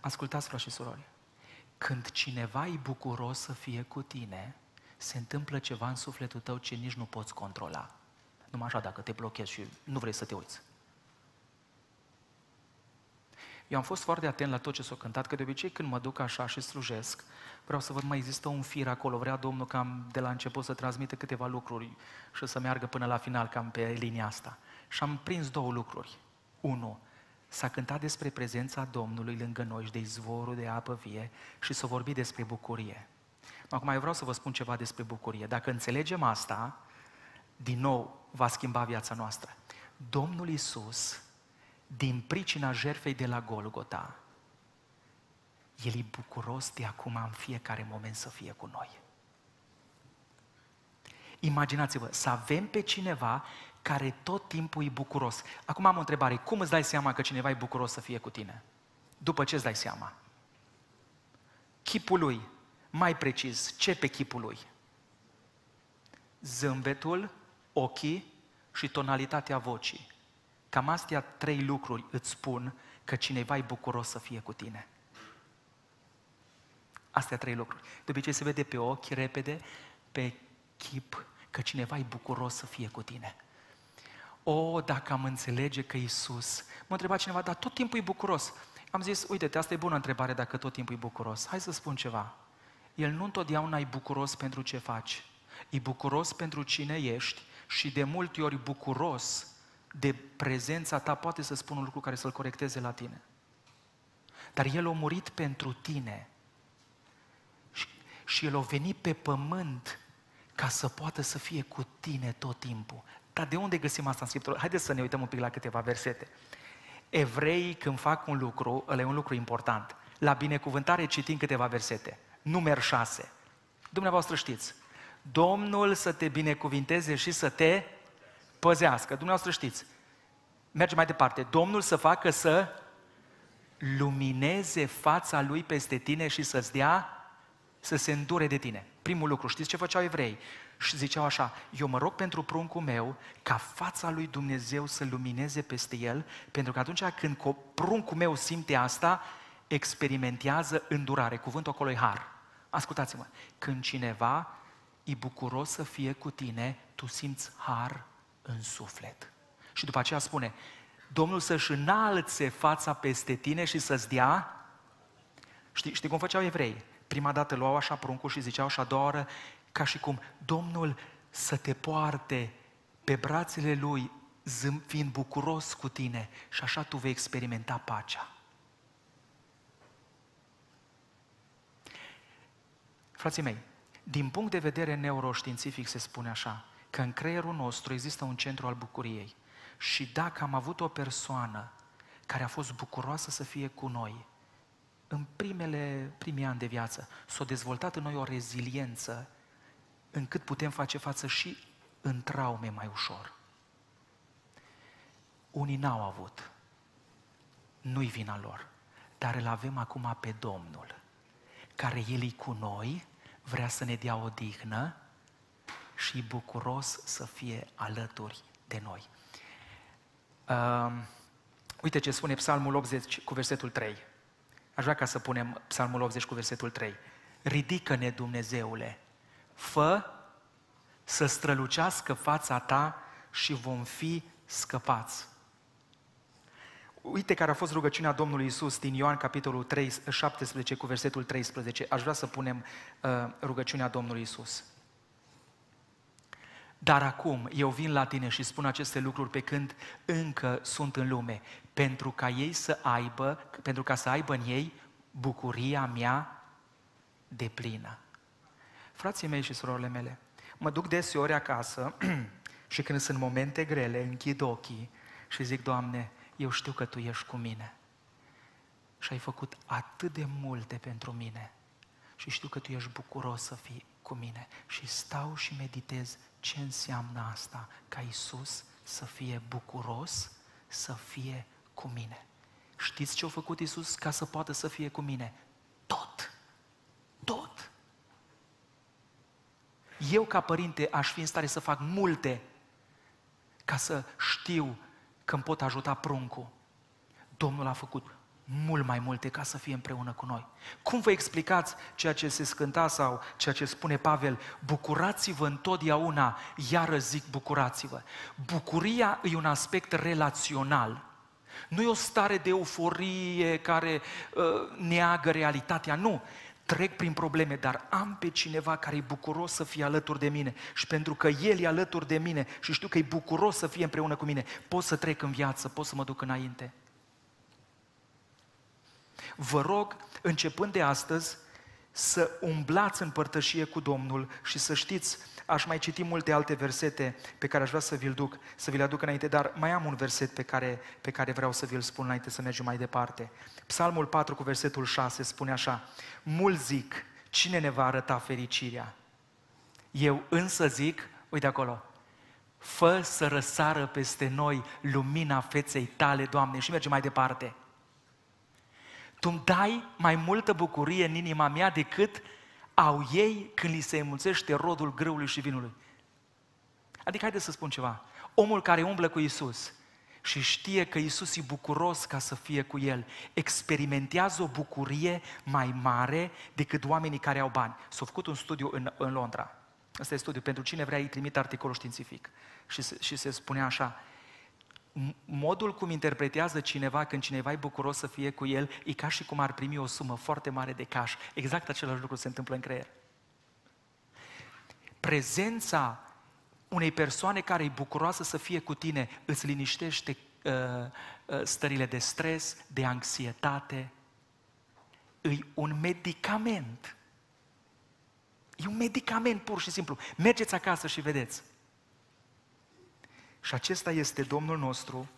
Ascultați, frați și surori, când cineva e bucuros să fie cu tine, se întâmplă ceva în sufletul tău ce nici nu poți controla. Numai așa dacă te blochezi și nu vrei să te uiți. Eu am fost foarte atent la tot ce s-a cântat, că de obicei când mă duc așa și slujesc, vreau să văd mai există un fir acolo, vrea Domnul cam de la început să transmită câteva lucruri și să meargă până la final cam pe linia asta. Și am prins două lucruri. 1. S-a cântat despre prezența Domnului lângă noi și de izvorul de apă vie și s-a vorbit despre bucurie. Acum eu vreau să vă spun ceva despre bucurie. Dacă înțelegem asta, din nou va schimba viața noastră. Domnul Iisus, din pricina jertfei de la Golgota, El e bucuros de acum în fiecare moment să fie cu noi. Imaginați-vă, să avem pe cineva care tot timpul e bucuros. Acum am o întrebare, cum îți dai seama că cineva e bucuros să fie cu tine? După ce îți dai seama? Chipul lui, mai precis, ce pe chipul lui? Zâmbetul, ochii și tonalitatea vocii. Cam astea trei lucruri îți spun că cineva e bucuros să fie cu tine. Astea trei lucruri. De obicei se vede pe ochi repede, pe chip, că cineva e bucuros să fie cu tine. O, dacă am înțelege că Iisus... M-a întrebat cineva, dar tot timpul e bucuros. Am zis, uite-te, asta e bună întrebare dacă tot timpul e bucuros. Hai să spun ceva. El nu întotdeauna e bucuros pentru ce faci. E bucuros pentru cine ești și de multe ori bucuros de prezența ta, poate să spun un lucru care să-l corecteze la tine. Dar El a murit pentru tine și El a venit pe pământ ca să poată să fie cu tine tot timpul. Dar de unde găsim asta în Scriptură? Haideți să ne uităm un pic la câteva versete. Evreii când fac un lucru, ăla e un lucru important. La binecuvântare citim câteva versete. Numer 6. Dumneavoastră știți. Domnul să te binecuvinteze și să te păzească. Dumneavoastră știți. Mergem mai departe. Domnul să facă să lumineze fața Lui peste tine și să-ți dea, să se îndure de tine. Primul lucru, știți ce făceau evrei? Și ziceau așa, eu mă rog pentru pruncul meu ca fața lui Dumnezeu să lumineze peste el, pentru că atunci când pruncul meu simte asta, experimentează îndurare. Cuvântul acolo e har. Ascultați-mă, când cineva e bucuros să fie cu tine, tu simți har în suflet. Și după aceea spune, Domnul să-și înalțe fața peste tine și să-ți dea... Știi cum făceau evrei? Prima dată luau așa pruncul și ziceau și a doua oră, ca și cum Domnul să te poarte pe brațele Lui, fiind bucuros cu tine și așa tu vei experimenta pacea. Frații mei, din punct de vedere neuroștiințific se spune așa, că în creierul nostru există un centru al bucuriei și dacă am avut o persoană care a fost bucuroasă să fie cu noi, în primii ani de viață, s-a dezvoltat în noi o reziliență încât putem face față și în traume mai ușor. Unii n-au avut, nu-i vina lor, dar îl avem acum pe Domnul, care El e cu noi, vrea să ne dea odihnă și e bucuros să fie alături de noi. Uite ce spune Psalmul 80 cu versetul 3. Aș vrea ca să punem Psalmul 80 cu versetul 3. Ridică-ne, Dumnezeule, fă să strălucească fața Ta și vom fi scăpați. Uite care a fost rugăciunea Domnului Iisus din Ioan, capitolul 17 cu versetul 13. Aș vrea să punem rugăciunea Domnului Iisus. Dar acum eu vin la tine și spun aceste lucruri pe când încă sunt în lume, pentru ca să aibă în ei bucuria mea deplină. Frații mei și surorile mele, mă duc deseori acasă și când sunt momente grele, închid ochii și zic, Doamne, eu știu că Tu ești cu mine și ai făcut atât de multe pentru mine și știu că Tu ești bucuros să fii cu mine și stau și meditez ce înseamnă asta, ca Iisus să fie bucuros, să fie cu mine. Știți ce a făcut Iisus ca să poată să fie cu mine? Tot! Eu ca părinte aș fi în stare să fac multe ca să știu că îmi pot ajuta pruncul. Domnul a făcut mult mai multe ca să fie împreună cu noi. Cum vă explicați ceea ce se scânta sau ceea ce spune Pavel? Bucurați-vă întotdeauna, iară zic bucurați-vă. Bucuria e un aspect relațional. Nu e o stare de euforie care neagă realitatea, nu. Trec prin probleme, dar am pe cineva care e bucuros să fie alături de mine și pentru că El e alături de mine și știu că e bucuros să fie împreună cu mine, pot să trec în viață, pot să mă duc înainte. Vă rog, începând de astăzi, să umblați în părtășie cu Domnul și să știți, aș mai citi multe alte versete pe care aș vrea să vi le aduc înainte, dar mai am un verset pe care vreau să vi-l spun înainte să mergem mai departe. Psalmul 4 cu versetul 6 spune așa: mulți zic, cine ne va arăta fericirea? Eu însă zic, uite acolo, fă să răsară peste noi lumina feței tale, Doamne, și mergem mai departe. Tu îmi dai mai multă bucurie în inima mea decât au ei când li se înmulțește rodul grâului și vinului. Adică, haideți să spun ceva. Omul care umblă cu Iisus și știe că Iisus e bucuros ca să fie cu el, experimentează o bucurie mai mare decât oamenii care au bani. S-a făcut un studiu în Londra. Ăsta e studiu. Pentru cine vrea, îi trimit articolul științific. Și se spunea așa: modul cum interpretează cineva când cineva e bucuros să fie cu el e ca și cum ar primi o sumă foarte mare de cash. Exact același lucru se întâmplă în creier. Prezența unei persoane care e bucuroasă să fie cu tine îți liniștește stările de stres, de anxietate. E un medicament. E un medicament pur și simplu. Mergeți acasă și vedeți. Și acesta este Domnul nostru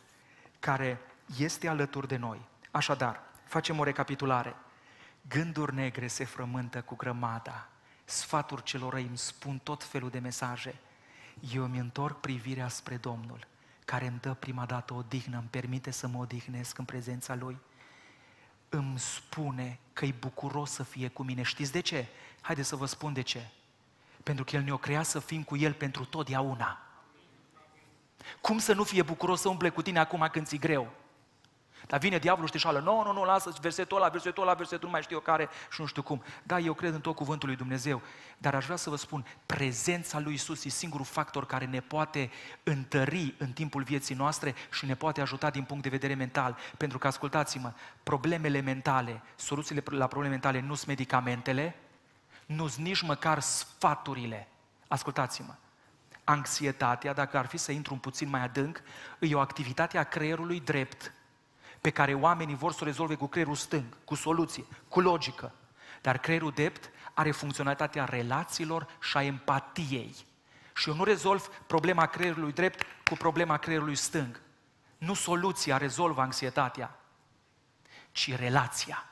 care este alături de noi. Așadar, facem o recapitulare. Gânduri negre se frământă cu grămada, sfaturi celor răi îmi spun tot felul de mesaje. Eu îmi întorc privirea spre Domnul, care îmi dă prima dată odihnă, îmi permite să mă odihnesc în prezența Lui. Îmi spune că e bucuros să fie cu mine. Știți de ce? Haideți să vă spun de ce. Pentru că El ne-o crea să fim cu El pentru totdeauna. Cum să nu fie bucuros să umble cu tine acum când ți-e greu? Dar vine diavolul și te șală, nu, lasă versetul ăla, nu mai știu eu care și nu știu cum. Da, eu cred în tot cuvântul lui Dumnezeu, dar aș vrea să vă spun, prezența lui Iisus e singurul factor care ne poate întări în timpul vieții noastre și ne poate ajuta din punct de vedere mental. Pentru că, ascultați-mă, problemele mentale, soluțiile la probleme mentale nu sunt medicamentele, nu sunt nici măcar sfaturile. Ascultați-mă. Anxietatea, dacă ar fi să intru un puțin mai adânc, e o activitate a creierului drept pe care oamenii vor să o rezolve cu creierul stâng, cu soluție, cu logică. Dar creierul drept are funcționalitatea relațiilor și a empatiei. Și eu nu rezolv problema creierului drept cu problema creierului stâng. Nu soluția rezolvă anxietatea, ci relația.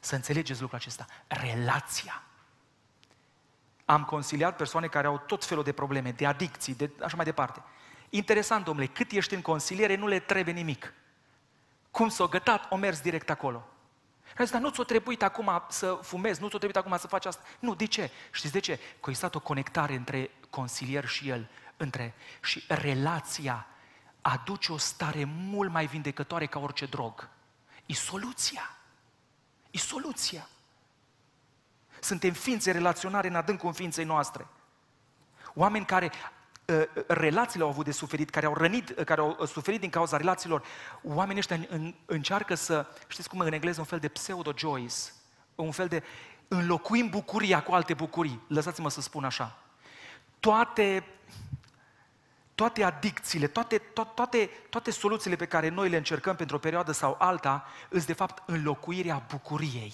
Să înțelegeți lucrul acesta. Relația. Am consiliat persoane care au tot felul de probleme, de adicții, de așa mai departe. Interesant, domnule, cât ești în consiliere, nu le trebuie nimic. Cum s-o gătat, o mers direct acolo. Dar nu ți-o trebuit acum să fumezi, nu ți-o trebuit acum să faci asta. Nu, de ce? Știți de ce? Că a existat o conectare între consilier și el. Și relația aduce o stare mult mai vindecătoare ca orice drog. E soluția. E soluția. Suntem ființe relaționare în adâncul ființei noastre. Oameni care relațiile au avut de suferit, care au suferit din cauza relațiilor, oamenii ăștia încearcă să, știți cum în engleză, un fel de pseudo-joys, un fel de înlocuim bucuria cu alte bucurii. Lăsați-mă să spun așa. Toate adicțiile, toate soluțiile pe care noi le încercăm pentru o perioadă sau alta, îs de fapt înlocuirea bucuriei,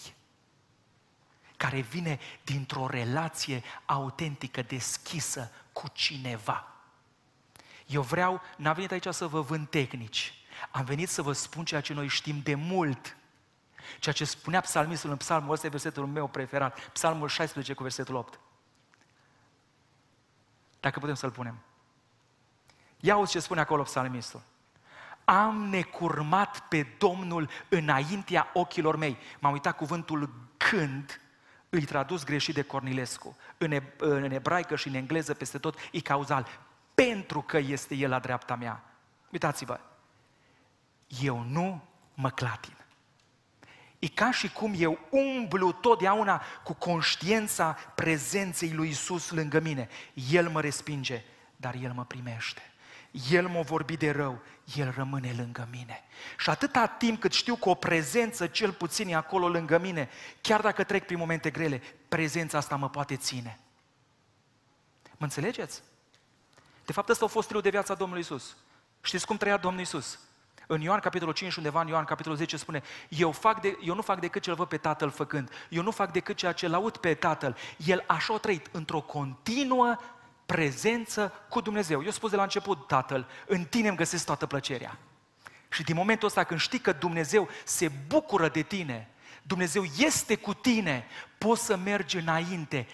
care vine dintr-o relație autentică, deschisă cu cineva. Eu vreau, n-am venit aici să vă vând tehnici, am venit să vă spun ceea ce noi știm de mult, ceea ce spunea psalmistul în psalmul ăsta, versetul meu preferat, psalmul 16 cu versetul 8. Dacă putem să-l punem. Ia uite ce spune acolo psalmistul. Am necurmat pe Domnul înaintea ochilor mei. M-am uitat cuvântul când, îi tradus greșit de Cornilescu. În ebraică și în engleză peste tot e cauzal. pentru că este El la dreapta mea. Uitați-vă, eu nu mă clatin. E ca și cum eu umblu totdeauna cu conștiința prezenței lui Iisus lângă mine. El mă respinge, dar El mă primește. El m-a vorbit de rău, El rămâne lângă mine. Și atâta timp cât știu că o prezență cel puțin e acolo lângă mine, chiar dacă trec prin momente grele, prezența asta mă poate ține. Mă înțelegeți? De fapt, ăsta a fost triul de viața Domnului Iisus. Știți cum trăia Domnul Iisus? În Ioan capitolul 5, undeva în Ioan capitolul 10 spune: eu nu fac decât ce-l văd pe Tatăl făcând. Eu nu fac decât ceea ce-l aud pe Tatăl. El așa a trăit, într-o continuă prezență cu Dumnezeu. Eu spus de la început: Tatăl, în tine îmi găsesc toată plăcerea. Și din momentul ăsta când știi că Dumnezeu se bucură de tine, Dumnezeu este cu tine, poți să mergi înainte,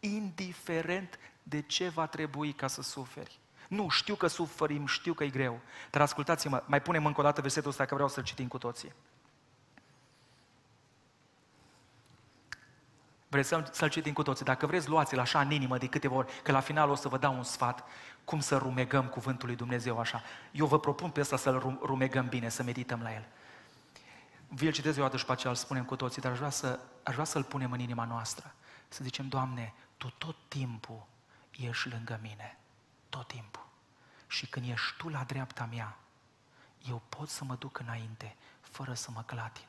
indiferent de ce va trebui ca să suferi. Nu, știu că suferim, știu că e greu, dar ascultați-mă, mai punem încă o dată versetul ăsta că vreau să-l citim cu toții. Vreți să-l citim cu toții? Dacă vreți, luați-l așa în inimă de câteva ori, că la final o să vă dau un sfat cum să rumegăm cuvântul lui Dumnezeu așa. Eu vă propun pe ăsta să-l rumegăm bine, să medităm la el. Vi-l citez eu și pe aceea îl spunem cu toții, dar aș vrea să-l punem în inima noastră. Să zicem: Doamne, Tu tot timpul ești lângă mine, tot timpul. Și când ești Tu la dreapta mea, eu pot să mă duc înainte, fără să mă clatin.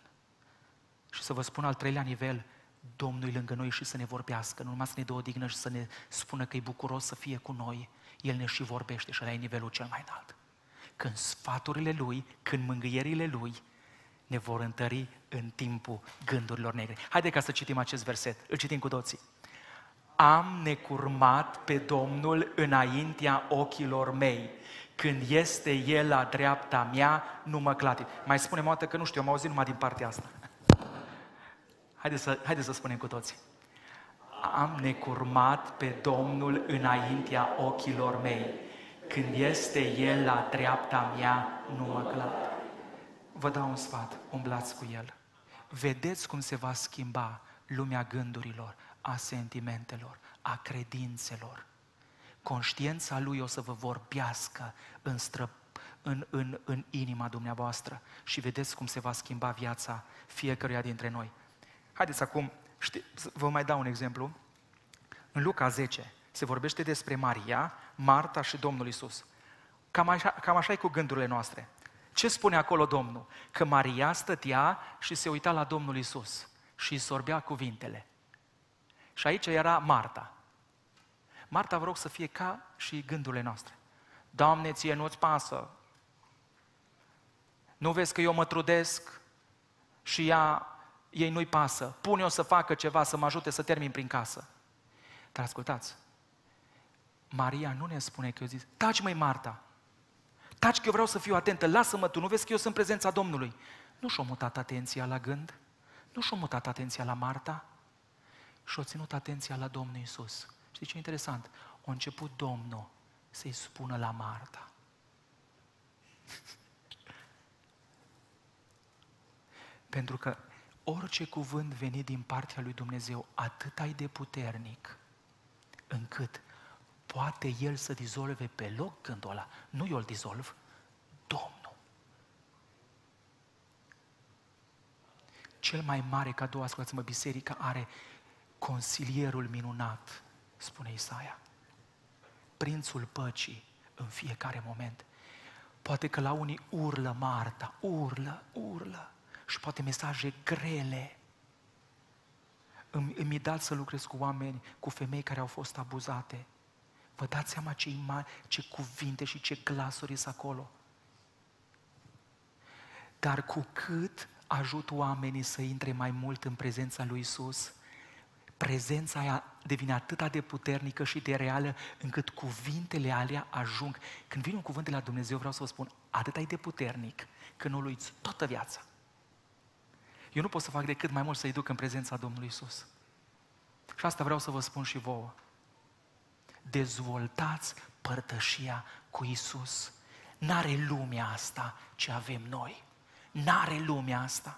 Și să vă spun al treilea nivel: Domnul e lângă noi și să ne vorbească, nu numai să ne dă odihnă și să ne spună că e bucuros să fie cu noi, El ne și vorbește și ăla e nivelul cel mai înalt. Când sfaturile Lui, când mângâierile Lui ne vor întări în timpul gândurilor negre. Haideți ca să citim acest verset, îl citim cu toții. Am necurmat pe Domnul înaintea ochilor mei. Când este El la dreapta mea, nu mă clatin. Mai spunem o dată că nu știu, am auzit numai din partea asta. Haideți să spunem cu toții. Am necurmat pe Domnul înaintea ochilor mei. Când este El la dreapta mea, nu mă clatin. Vă dau un sfat, umblați cu El. Vedeți cum se va schimba lumea gândurilor, a sentimentelor, a credințelor. Conștiința Lui o să vă vorbească în inima dumneavoastră și vedeți cum se va schimba viața fiecăruia dintre noi. Haideți acum, vă mai dau un exemplu. În Luca 10 se vorbește despre Maria, Marta și Domnul Iisus. Cam așa e cu gândurile noastre. Ce spune acolo Domnul? Că Maria stătea și se uita la Domnul Iisus și îi sorbea cuvintele. Și aici era Marta. Marta, vă rog să fie ca și gândurile noastre. Doamne, Ție nu-ți pasă. Nu vezi că eu mă trudesc și ei nu-i pasă. Pune-o să facă ceva, să mă ajute să termin prin casă. Dar ascultați, Maria nu ne spune că eu zic: taci măi Marta, taci că eu vreau să fiu atentă, lasă-mă tu, nu vezi că eu sunt prezența Domnului. Nu și-o mutat atenția la gând, nu și-o mutat atenția la Marta, și-o ținut atenția la Domnul Iisus. Știți ce interesant? A început Domnul să-i spună la Marta. Pentru că orice cuvânt venit din partea lui Dumnezeu atât ai de puternic, încât poate El să dizolve pe loc gândul ăla. Nu eu îl dizolv, Domnul. Cel mai mare cadou, ascultați-mă, biserica are Consilierul minunat, spune Isaia, Prințul păcii în fiecare moment. Poate că la unii urlă Marta, urlă, și poate mesaje grele. Îmi dat să lucrez cu oameni, cu femei care au fost abuzate. Vă dați seama ce imagini, ce cuvinte și ce glasuri sunt acolo. Dar cu cât ajut oamenii să intre mai mult în prezența lui Iisus, prezența aia devine atât de puternică și de reală, încât cuvintele alea ajung. Când vine un cuvânt de la Dumnezeu, vreau să vă spun, atât de puternic, că nu-l uiți toată viața. Eu nu pot să fac decât mai mult să-i duc în prezența Domnului Iisus. Și asta vreau să vă spun și vouă. Dezvoltați părtășia cu Iisus. N-are lumea asta ce avem noi. N-are lumea asta.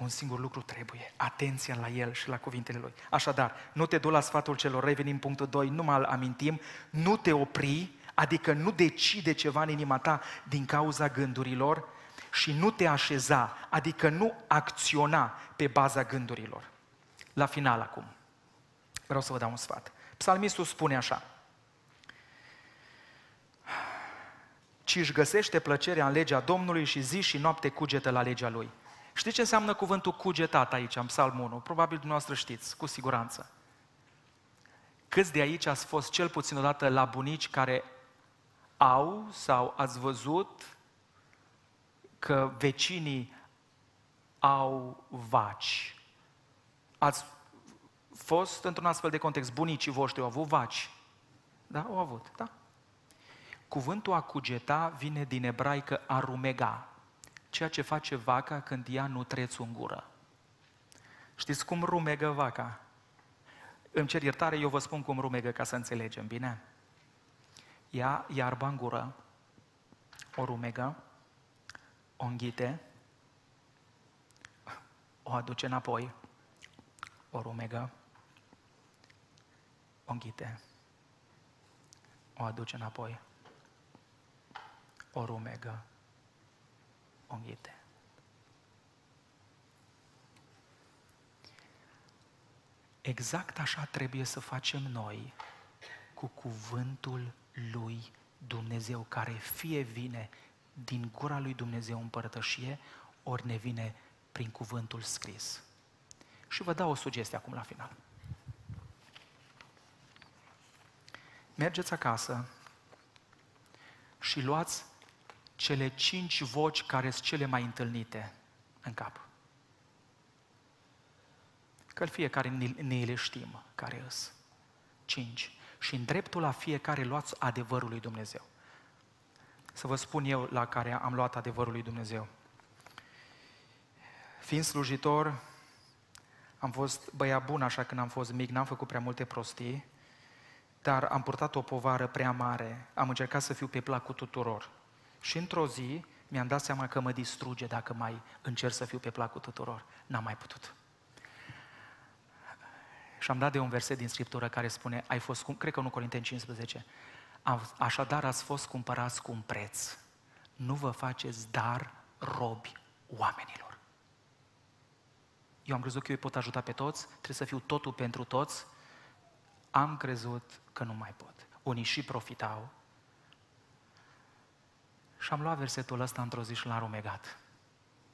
un singur lucru trebuie, atenție la el și la cuvintele lui. Așadar, nu te du la sfatul celor răi, venim punctul 2, nu mai amintim, nu te opri, adică nu decide ceva în inima ta din cauza gândurilor și nu te așeza, adică nu acționa pe baza gândurilor. La final acum, vreau să vă dau un sfat. Psalmistul spune așa, ci își găsește plăcerea în legea Domnului și zi și noapte cugetă la legea Lui. Știți ce înseamnă cuvântul cugetat aici, în Psalmul 1? Probabil dumneavoastră știți, cu siguranță. Câți de aici ați fost cel puțin odată la bunici care au sau ați văzut că vecinii au vaci? Ați fost într-un astfel de context, bunicii voștri au avut vaci? Da, au avut, da. Cuvântul a cugeta vine din ebraică arumega, ceea ce face vaca când ia nutrețul în gură. Știți cum rumegă vaca? Îmi cer iertare, eu vă spun cum rumegă ca să înțelegem, bine? Ia iarba în gură, o rumegă, o înghite, o aduce înapoi, o rumegă, o înghite, o aduce înapoi, o rumegă, o înghite. Exact așa trebuie să facem noi cu cuvântul lui Dumnezeu, care fie vine din gura lui Dumnezeu în părtășie, ori ne vine prin cuvântul scris. Și vă dau o sugestie acum la final. Mergeți acasă și luați cele 5 voci care sunt cele mai întâlnite în cap. Că fiecare ne le știm care îs. 5. Și în dreptul la fiecare luați adevărul lui Dumnezeu. Să vă spun eu la care am luat adevărul lui Dumnezeu. Fiind slujitor, am fost băiat bun așa când am fost mic, n-am făcut prea multe prostii, dar am purtat o povară prea mare, am încercat să fiu pe placul tuturor. Și într-o zi mi-am dat seama că mă distruge dacă mai încerc să fiu pe placul tuturor. N-am mai putut. Și am dat de un verset din Scriptură care spune, ai fost, cred că 1 Corinteni 15, așadar ați fost cumpărați cu un preț. Nu vă faceți dar robi oamenilor. Eu am crezut că eu îi pot ajuta pe toți, trebuie să fiu totul pentru toți. Am crezut că nu mai pot. Unii și profitau. Și am luat versetul ăsta într-o zi și l-am rumegat.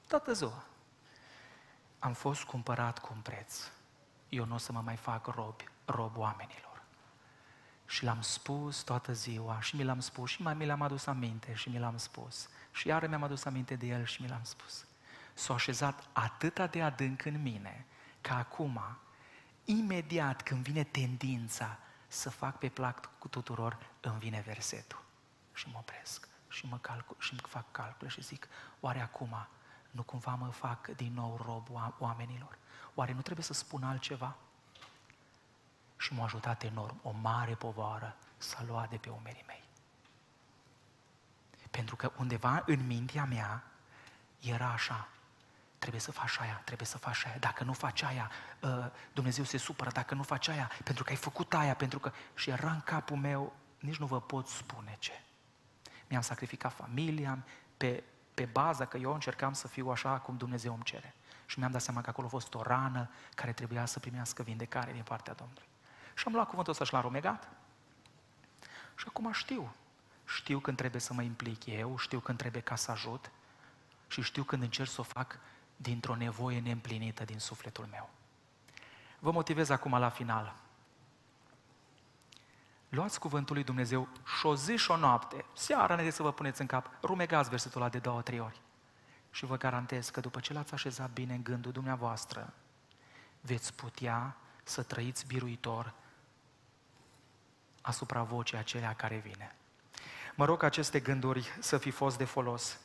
Toată ziua. Am fost cumpărat cu un preț. Eu nu o să mă mai fac rob oamenilor. Și l-am spus toată ziua și mi l-am spus și mai mi l-am adus aminte și mi l-am spus. Și iară mi-am adus aminte de el și mi l-am spus. S-a așezat atâta de adânc în mine că acum, imediat când vine tendința să fac pe plac cu tuturor, îmi vine versetul și mă opresc. Și îmi fac calcule și zic, oare acum nu cumva mă fac din nou rob oamenilor? Oare nu trebuie să spun altceva? Și m-a ajutat enorm, o mare povară s-a luat de pe umerii mei. Pentru că undeva în mintea mea era așa, trebuie să faci aia, trebuie să faci aia, dacă nu faci aia, Dumnezeu se supără, dacă nu faci aia, pentru că ai făcut aia, pentru că... Și era în capul meu, nici nu vă pot spune ce. Mi-am sacrificat familia pe baza că eu încercam să fiu așa cum Dumnezeu îmi cere. Și mi-am dat seama că acolo a fost o rană care trebuia să primească vindecare din partea Domnului. Și am luat cuvântul ăsta și l-am rumegat. Și acum știu când trebuie să mă implic eu, știu când trebuie ca să ajut și știu când încerc să o fac dintr-o nevoie neîmplinită din sufletul meu. Vă motivez acum la final. Luați cuvântul lui Dumnezeu și o zi și o noapte, seara înainte să vă puneți în cap, rumegați versetul ăla de 2-3 ori. Și vă garantez că după ce l-ați așezat bine în gândul dumneavoastră, veți putea să trăiți biruitor asupra vocii acelea care vine. Mă rog aceste gânduri să fi fost de folos.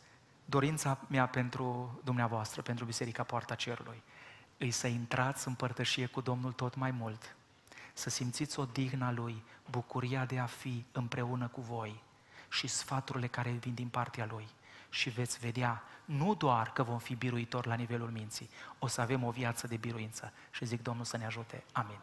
Dorința mea pentru dumneavoastră, pentru Biserica Poarta Cerului, îi să intrați în părtășie cu Domnul tot mai mult, să simțiți odihna Lui, bucuria de a fi împreună cu voi și sfaturile care vin din partea Lui și veți vedea nu doar că vom fi biruitori la nivelul minții, o să avem o viață de biruință. Și zic Domnul să ne ajute. Amin.